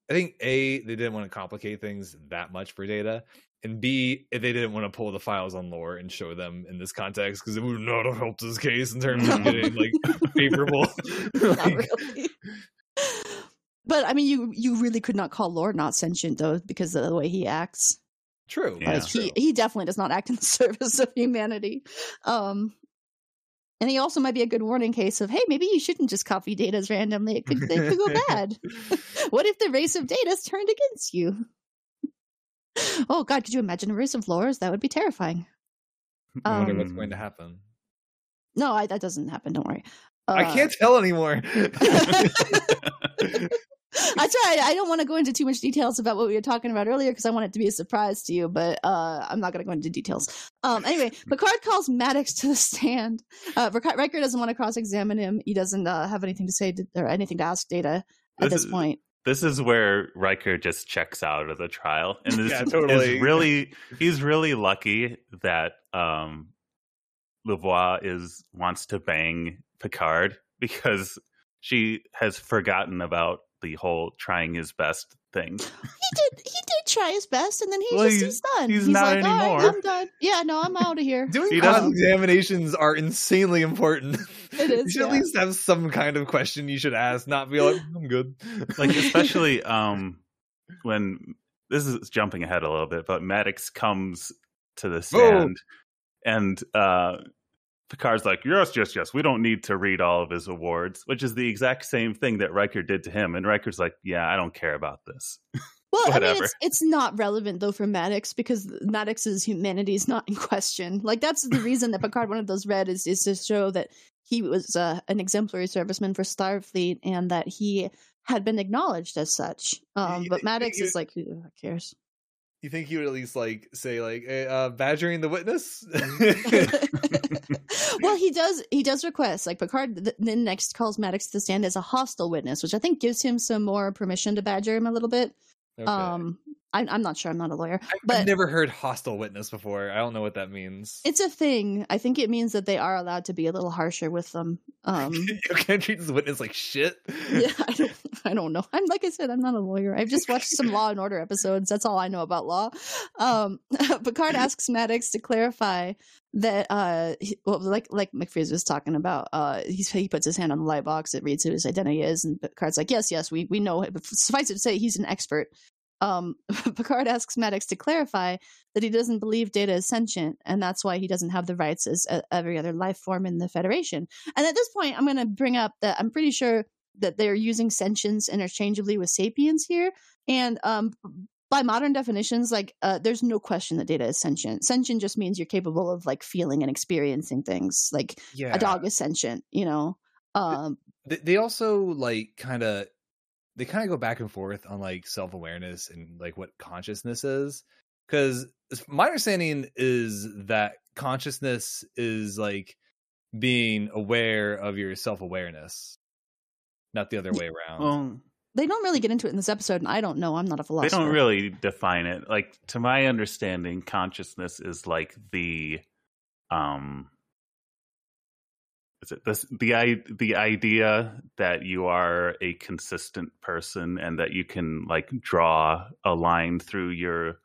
they didn't want to complicate things that much for Data. And B, they didn't want to pull the files on Lore and show them in this context, because it would not have helped this case in terms of getting, favorable. Not really. But, you really could not call Lore not sentient, though, because of the way he acts. True. Yeah. He definitely does not act in the service of humanity. And he also might be a good warning case of, hey, maybe you shouldn't just copy Data randomly. They could go bad. What if the race of Data's turned against you? Oh God! Could you imagine a race of Lores? That would be terrifying. I wonder what's going to happen. No, that doesn't happen. Don't worry. I can't tell anymore. That's right. I don't want to go into too much details about what we were talking about earlier because I want it to be a surprise to you. But I'm not going to go into details. Anyway, Picard calls Maddox to the stand. Riker doesn't want to cross-examine him. He doesn't have anything to say or anything to ask Data at this point. This is where Riker just checks out of the trial, and this is really—he's really lucky that Louvois wants to bang Picard, because she has forgotten about the whole trying his best thing. He did try his best, and then he's done. He's not like, anymore. Right, I'm done. Yeah, no, I'm out of here. Doing cross-examinations are insanely important. It is. You should at least have some kind of question you should ask, not be like, I'm good. Especially when this is jumping ahead a little bit, but Maddox comes to the stand and Picard's like, yes, we don't need to read all of his awards, which is the exact same thing that Riker did to him. And Riker's like, yeah, I don't care about this. Well, whatever. It's not relevant, though, for Maddox, because Maddox's humanity is not in question. That's the reason that Picard wanted those read is to show that he was an exemplary serviceman for Starfleet and that he had been acknowledged as such. But Maddox is like, who cares? You think he would at least say badgering the witness? Well, he does request Picard then next calls Maddox to the stand as a hostile witness, which I think gives him some more permission to badger him a little bit. Okay. I'm not sure. I'm not a lawyer. But I've never heard hostile witness before. I don't know what that means. It's a thing. I think it means that they are allowed to be a little harsher with them. You can't treat this witness like shit. Yeah, I don't know. I'm like I said, I'm not a lawyer. I've just watched some Law and Order episodes. That's all I know about law. Picard asks Maddox to clarify that, like McFreeze was talking about, he puts his hand on the light box. It reads who his identity is, and Picard's like, yes, we know it. But suffice it to say, he's an expert. Picard asks Maddox to clarify that he doesn't believe Data is sentient, and that's why he doesn't have the rights as every other life form in the Federation. And at this point, I'm going to bring up that I'm pretty sure that they're using sentience interchangeably with sapiens here. And by modern definitions, there's no question that Data is sentient. Sentient just means you're capable of feeling and experiencing things. A dog is sentient, They also They kind of go back and forth on self-awareness and what consciousness is, because my understanding is that consciousness is being aware of your self-awareness, not the other way around. Well, they don't really get into it in this episode, and I don't know. I'm not a philosopher. They don't really define it. To my understanding, consciousness is the idea that you are a consistent person and that you can draw a line through your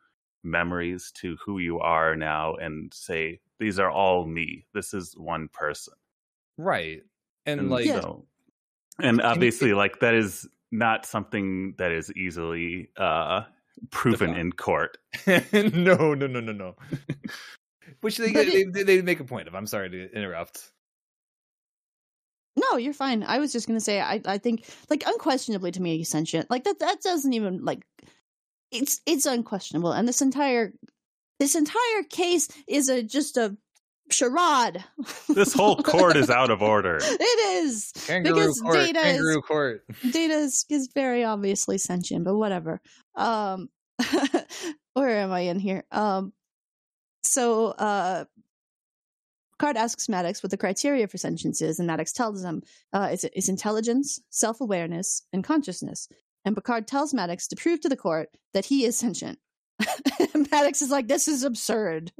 memories to who you are now and say, these are all me. This is one person. Right. And obviously that is not something that is easily proven in court. No. Which they make a point of. I'm sorry to interrupt. No, you're fine. I was just going to say, I think, unquestionably to me, sentient. That doesn't even, it's unquestionable. And this entire This entire case is just a charade. This whole court is out of order. It is. Kangaroo court. Data is very obviously sentient, but whatever. Where am I in here? So Picard asks Maddox what the criteria for sentience is, and Maddox tells him it's intelligence, self-awareness, and consciousness. And Picard tells Maddox to prove to the court that he is sentient. Maddox is like, this is absurd.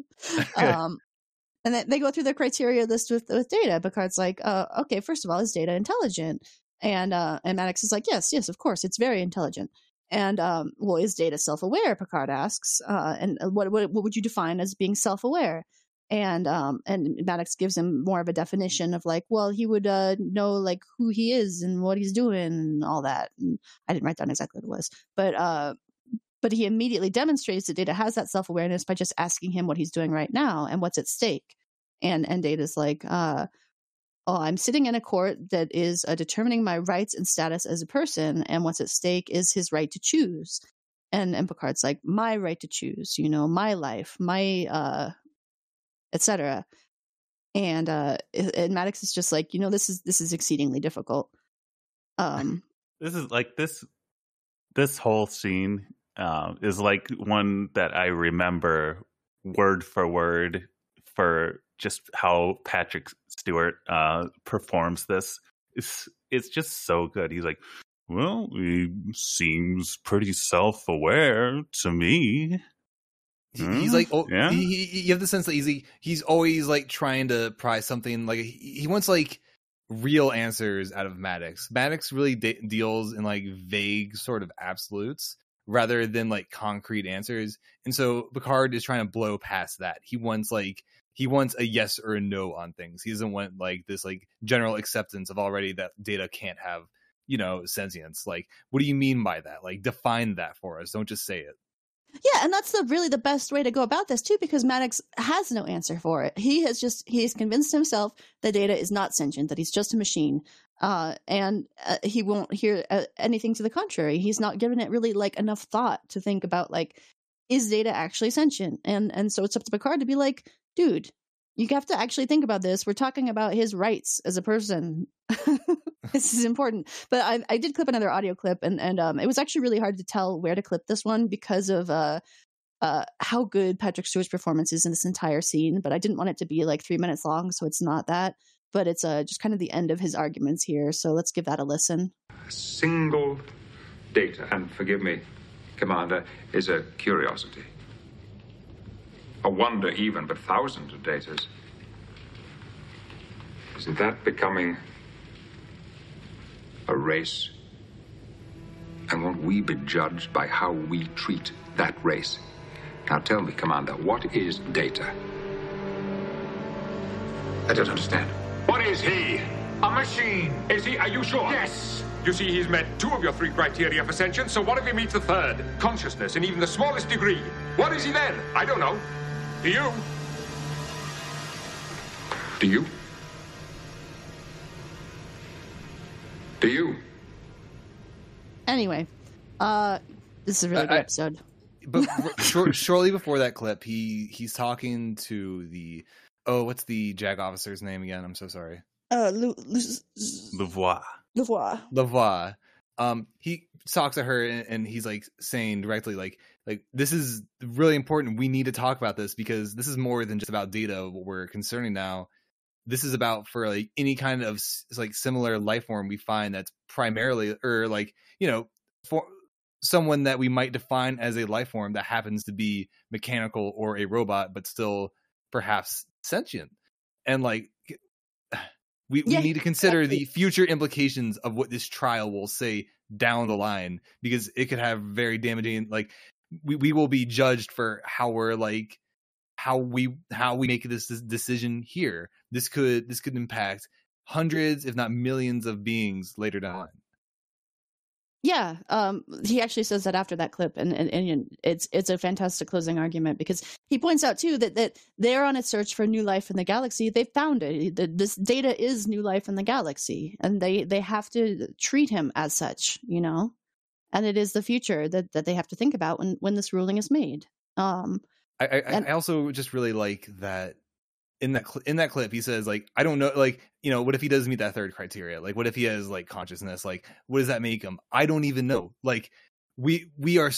And then they go through their criteria list with Data. Picard's like, okay, first of all, is Data intelligent? And Maddox is like, yes, of course, it's very intelligent. And, well, is Data self-aware? Picard asks. And what would you define as being self-aware? And Maddox gives him more of a definition of like, well, he would know like who he is and what he's doing and all that. And I didn't write down exactly what it was, but he immediately demonstrates that Data has that self-awareness by just asking him what he's doing right now and what's at stake. And Data's like, I'm sitting in a court that is determining my rights and status as a person, and what's at stake is his right to choose. And Picard's like, my right to choose, my life, my etc. And Maddox is just like, this is exceedingly difficult. This is like this whole scene is like one that I remember word for word for just how Patrick Stewart performs this. It's just so good. He's like, well, he seems pretty self-aware to me. He's like, oh, yeah. You have the sense that he's always like trying to pry something. Like he wants like real answers out of Maddox. Maddox really deals in like vague sort of absolutes rather than like concrete answers. And so Picard is trying to blow past that. He wants a yes or a no on things. He doesn't want like this like general acceptance of already that Data can't have, sentience. Like, what do you mean by that? Like, define that for us. Don't just say it. Yeah, and that's really the best way to go about this, too, because Maddox has no answer for it. He's convinced himself that Data is not sentient, that he's just a machine, and he won't hear anything to the contrary. He's not given it really, like, enough thought to think about, like, is Data actually sentient? And so it's up to Picard to be like, dude, you have to actually think about this. We're talking about his rights as a person. This is important. But I did clip another audio clip, and it was actually really hard to tell where to clip this one because of how good Patrick Stewart's performance is in this entire scene. But I didn't want it to be like 3 minutes long, so it's not that. But it's just kind of the end of his arguments here. So let's give that a listen. Single Data, and forgive me, Commander, is a curiosity. A wonder even, but thousands of Datas. Isn't that becoming a race? And won't we be judged by how we treat that race? Now tell me, Commander, what is Data? I don't understand. What is he? A machine. Is he? Are you sure? Yes. You see, he's met two of your three criteria for sentience, so what if he meets the third? Consciousness in even the smallest degree. What is he then? I don't know. Do you? Do you? Do you? Anyway, this is a really good episode. But shortly before that clip, he's talking to the... Oh, what's the JAG officer's name again? I'm so sorry. Louvois. He talks to her and he's like saying directly like this is really important. We need to talk about this because this is more than just about Data. What we're concerning now, this is about for like any kind of like similar life form we find that's primarily or like for someone that we might define as a life form that happens to be mechanical or a robot but still perhaps sentient. And like We need to consider the future implications of what this trial will say down the line, because it could have very damaging, like we will be judged for how we're like, how we make this decision here. This could impact hundreds, if not millions of beings later down the line. Yeah. He actually says that after that clip, and it's a fantastic closing argument, because he points out too that they're on a search for new life in the galaxy. They found it. This Data is new life in the galaxy, and they have to treat him as such, and it is the future that they have to think about when this ruling is made. I also just really like that in that clip he says, like, I don't know, like, you know, what if he does meet that third criteria? Like, what if he has like consciousness? Like, what does that make him? I don't even know. Like, we are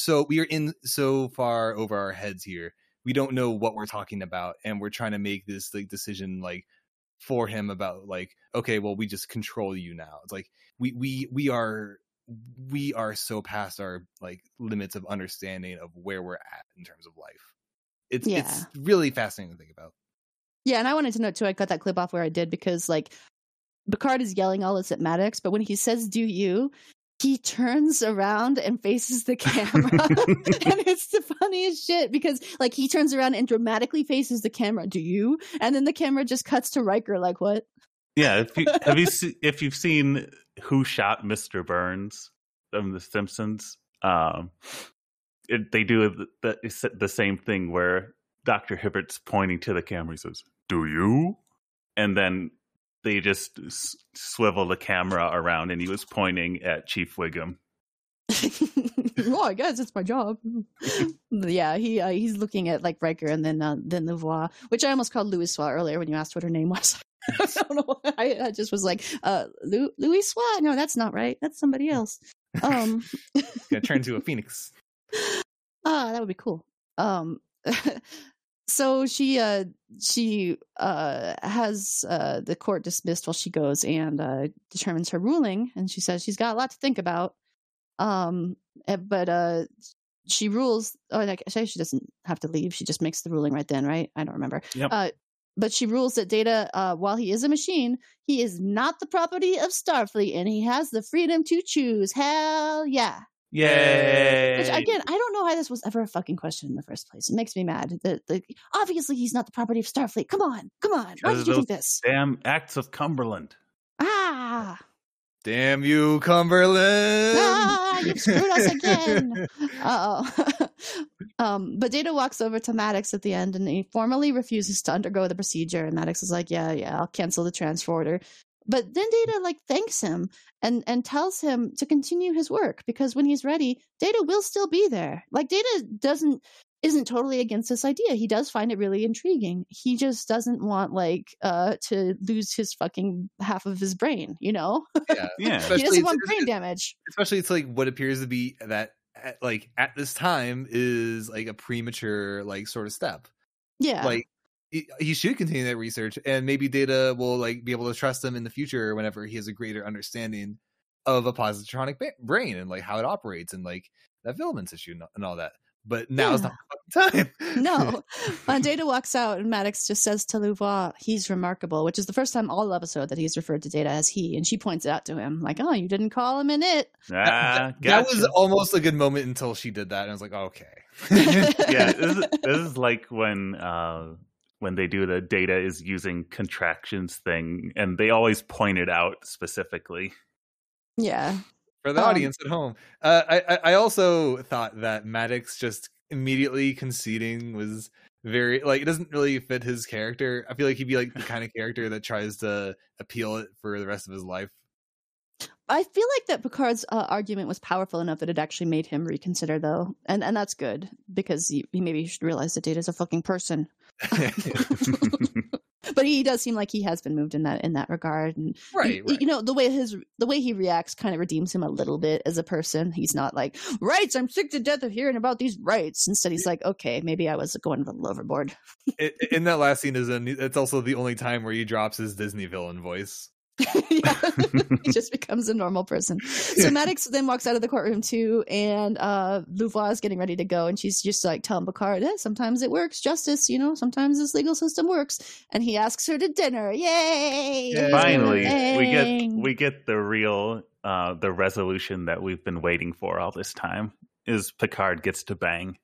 in so far over our heads here. We don't know what we're talking about, and we're trying to make this like decision like for him about like, okay, well, we just control you now. It's like we are so past our like limits of understanding of where we're at in terms of life. It's really fascinating to think about. Yeah, and I wanted to note too, I cut that clip off where I did, because like Picard is yelling all this at Maddox, but when he says "do you," he turns around and faces the camera. And it's the funniest shit, because like he turns around and dramatically faces the camera, "do you?" And then the camera just cuts to Riker like, what? Yeah, if you've seen Who Shot Mr. Burns from The Simpsons, they do the same thing where Dr. Hibbert's pointing to the camera. He says, "Do you?" And then they just swivel the camera around, and he was pointing at Chief Wiggum. Oh, I guess it's my job. Yeah, he's looking at like Riker, and then Louvois, which I almost called Louisois earlier when you asked what her name was. I don't know why. I just was like, Louisois? No, that's not right. That's somebody else. Gonna turn into a phoenix. That would be cool. So she has the court dismissed while she goes and determines her ruling, and she says she's got a lot to think about. But she rules. Oh, like, she doesn't have to leave. She just makes the ruling right then, right? I don't remember. Yep. But she rules that Data, while he is a machine, he is not the property of Starfleet, and he has the freedom to choose. Hell yeah. Yay! Which, again, I don't know how this was ever a fucking question in the first place. It makes me mad. Obviously, he's not the property of Starfleet. Come on. Why did you do this? Damn Acts of Cumberland. Ah! Damn you, Cumberland! Ah, you've screwed us again! Uh-oh. But Data walks over to Maddox at the end, and he formally refuses to undergo the procedure, and Maddox is like, yeah, I'll cancel the transfer order. But then Data like thanks him and tells him to continue his work, because when he's ready, Data will still be there. Like, Data isn't totally against this idea. He does find it really intriguing. He just doesn't want like to lose his fucking half of his brain, you know? Yeah. He doesn't want brain damage. Especially it's like what appears to be that like at this time is like a premature like sort of step. Yeah. Like, he should continue that research, and maybe Data will like be able to trust him in the future whenever he has a greater understanding of a positronic brain and like how it operates and like that filaments issue and all that. But now is not the time. No. Data walks out, and Maddox just says to Louvois, "He's remarkable," which is the first time all episode that he's referred to Data as he, and she points it out to him like, "Oh, you didn't call him an it." That was almost a good moment until she did that, and I was like, oh, okay. Yeah, this is like when they do the Data is using contractions thing, and they always point it out specifically. Yeah. For the audience at home. I also thought that Maddox just immediately conceding was very, like, it doesn't really fit his character. I feel like he'd be like the kind of character that tries to appeal it for the rest of his life. I feel like that Picard's argument was powerful enough that it actually made him reconsider, though. And that's good, because maybe you should realize that Data's a fucking person. But he does seem like he has been moved in that regard, and right. You know, the way he reacts kind of redeems him a little bit as a person. He's not like, rights, I'm sick to death of hearing about these rights. Instead, he's like, okay, maybe I was going a little overboard. In that last scene, it's also the only time where he drops his Disney villain voice. Yeah. He just becomes a normal person. So Maddox then walks out of the courtroom too, and Louvois is getting ready to go, and she's just like telling Picard, sometimes it works, justice, you know, sometimes this legal system works. And he asks her to dinner. Yay! Finally, we get the real the resolution that we've been waiting for all this time is Picard gets to bang.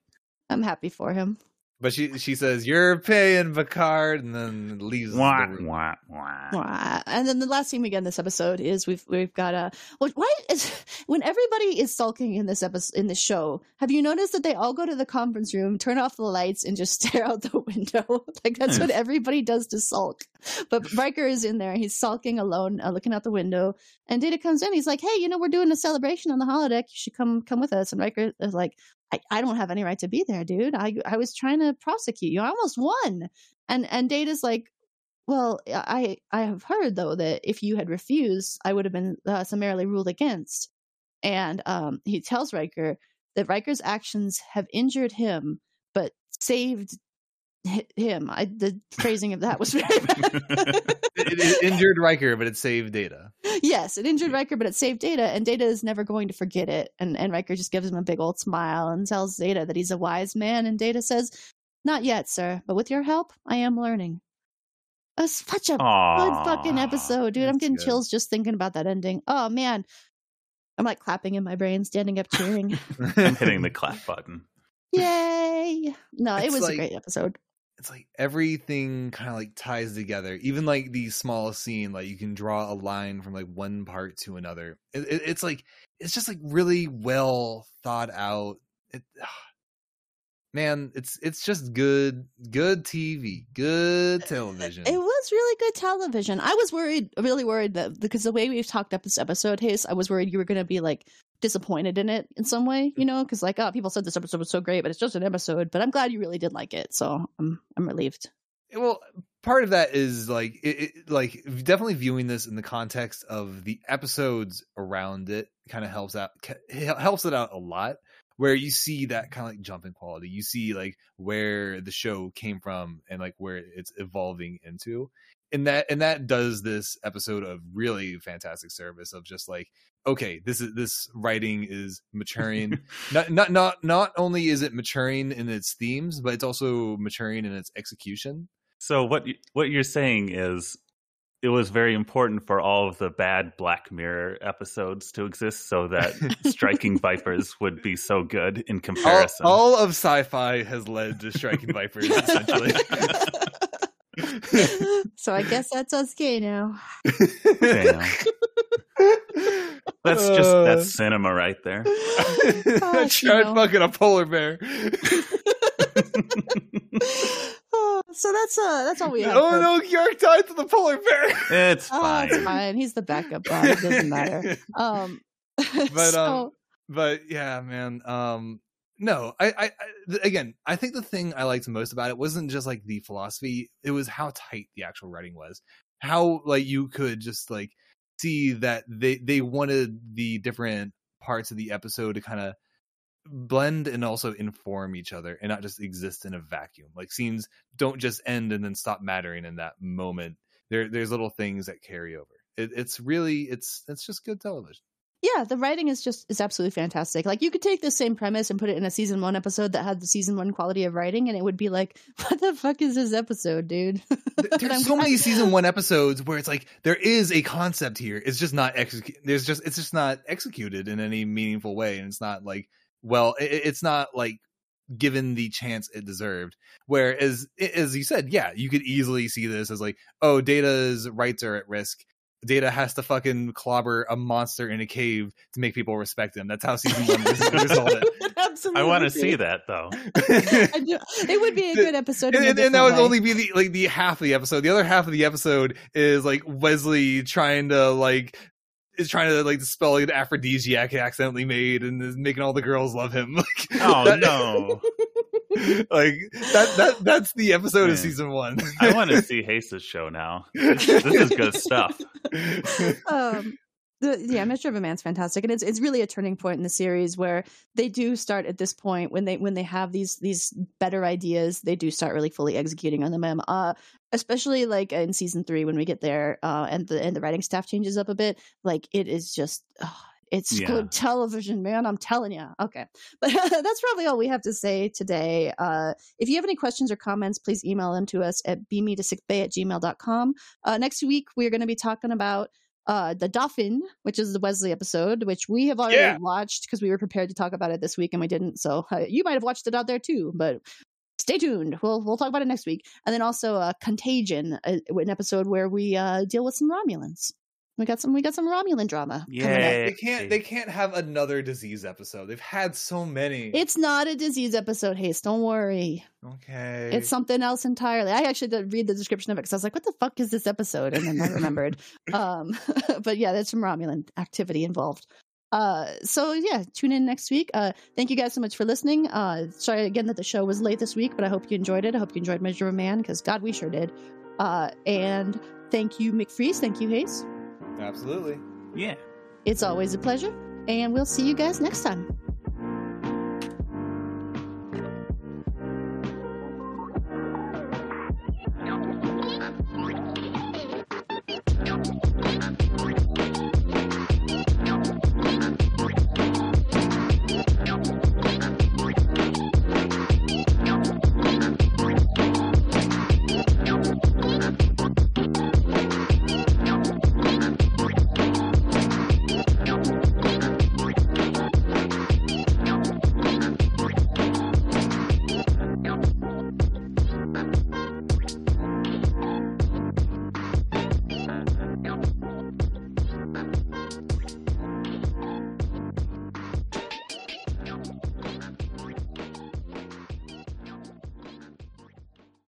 I'm happy for him. But she says, "You're paying, Picard," and then leaves. Wah, the room. Wah, wah, wah. And then the last thing we get in this episode is we've got a. Why is when everybody is sulking in this episode in the show? Have you noticed that they all go to the conference room, turn off the lights, and just stare out the window? Like, that's what everybody does to sulk. But Riker is in there. He's sulking alone, looking out the window. And Data comes in. He's like, hey, you know, we're doing a celebration on the holodeck. You should come with us. And Riker is like, I don't have any right to be there, dude. I was trying to prosecute you. I almost won. And Data's like, well, I have heard, though, that if you had refused, I would have been summarily ruled against. And he tells Riker that Riker's actions have injured him, but saved him. The phrasing of that was very bad. It injured Riker, but it saved Data. Yes, it injured Riker, but it saved Data, and Data is never going to forget it. And Riker just gives him a big old smile and tells Data that he's a wise man. And Data says, "Not yet, sir, but with your help, I am learning." It was such a good fucking episode, dude. I'm getting chills just thinking about that ending. Oh man, I'm like clapping in my brain, standing up, cheering. I'm hitting the clap button. Yay! No, it was like a great episode. It's like everything kind of like ties together. Even like the smallest scene, like you can draw a line from like one part to another. It's like, it's just like really well thought out. Man, it's just good TV, good television. It was really good television. I was really worried that, because the way we've talked up this episode, Hayes, I was worried you were going to be like disappointed in it in some way, you know, because like, oh, people said this episode was so great, but it's just an episode. But I'm glad you really did like it, so I'm relieved. Well, part of that is like like definitely viewing this in the context of the episodes around it kind of helps it out a lot, where you see that kind of like jump in quality. You see like where the show came from and like where it's evolving into. And that does this episode of really fantastic service of just like, okay, this writing is maturing. not only is it maturing in its themes, but it's also maturing in its execution. So what you're saying is it was very important for all of the bad Black Mirror episodes to exist so that Striking Vipers would be so good in comparison. All of sci-fi has led to Striking Vipers, essentially. So I guess that's us gay now. Damn. That's cinema right there. I tried fucking a polar bear. So that's all we have. Oh no, York died to the polar bear. It's fine. It's fine. He's the backup guy. It doesn't matter. But yeah, man. No, I think the thing I liked most about it wasn't just like the philosophy. It was how tight the actual writing was, how like you could just like see that they wanted the different parts of the episode to kind of blend and also inform each other and not just exist in a vacuum. Like scenes don't just end and then stop mattering in that moment. There's little things that carry over. It's just good television. Yeah, the writing is absolutely fantastic. Like you could take the same premise and put it in a season one episode that had the season one quality of writing, and it would be like, what the fuck is this episode, dude? There's so many season one episodes where it's like there is a concept here. It's just not executed. It's just not executed in any meaningful way, and it's not like, well, it's not like given the chance it deserved. Whereas, as you said, yeah, you could easily see this as like, oh, Data's rights are at risk. Data has to fucking clobber a monster in a cave to make people respect him. That's how season one resolved it. Absolutely. I want to see that though. It would be a good episode. And that would only be the half of the episode. The other half of the episode is like Wesley trying to dispel an aphrodisiac he accidentally made and is making all the girls love him. No. That's the episode of season one. I want to see Hayes' show now. This is good stuff. Measure of a Man's fantastic, and it's really a turning point in the series where they do start at this point when they have these better ideas, they do start really fully executing on them. Especially like in season 3 when we get there, and the writing staff changes up a bit. Like it is just. It's good television, man. I'm telling you. Okay. But that's probably all we have to say today. If you have any questions or comments, please email them to us at beammetossickbay@gmail.com. Next week, we're going to be talking about The Dauphin, which is the Wesley episode, which we have already watched because we were prepared to talk about it this week and we didn't. So you might have watched it out there too, but stay tuned. We'll talk about it next week. And then also Contagion, an episode where we deal with some Romulans. We got some Romulan drama. Yeah, they can't have another disease episode. They've had so many. It's not a disease episode, Hayes. Don't worry. Okay. It's something else entirely. I actually did read the description of it because I was like, "What the fuck is this episode?" And then I remembered. But yeah, there's some Romulan activity involved. So yeah, tune in next week. Thank you guys so much for listening. Sorry again that the show was late this week, but I hope you enjoyed it. I hope you enjoyed Measure of a Man because God, we sure did. And thank you, McFreeze. Thank you, Hayes. Absolutely. Yeah. It's always a pleasure, and we'll see you guys next time.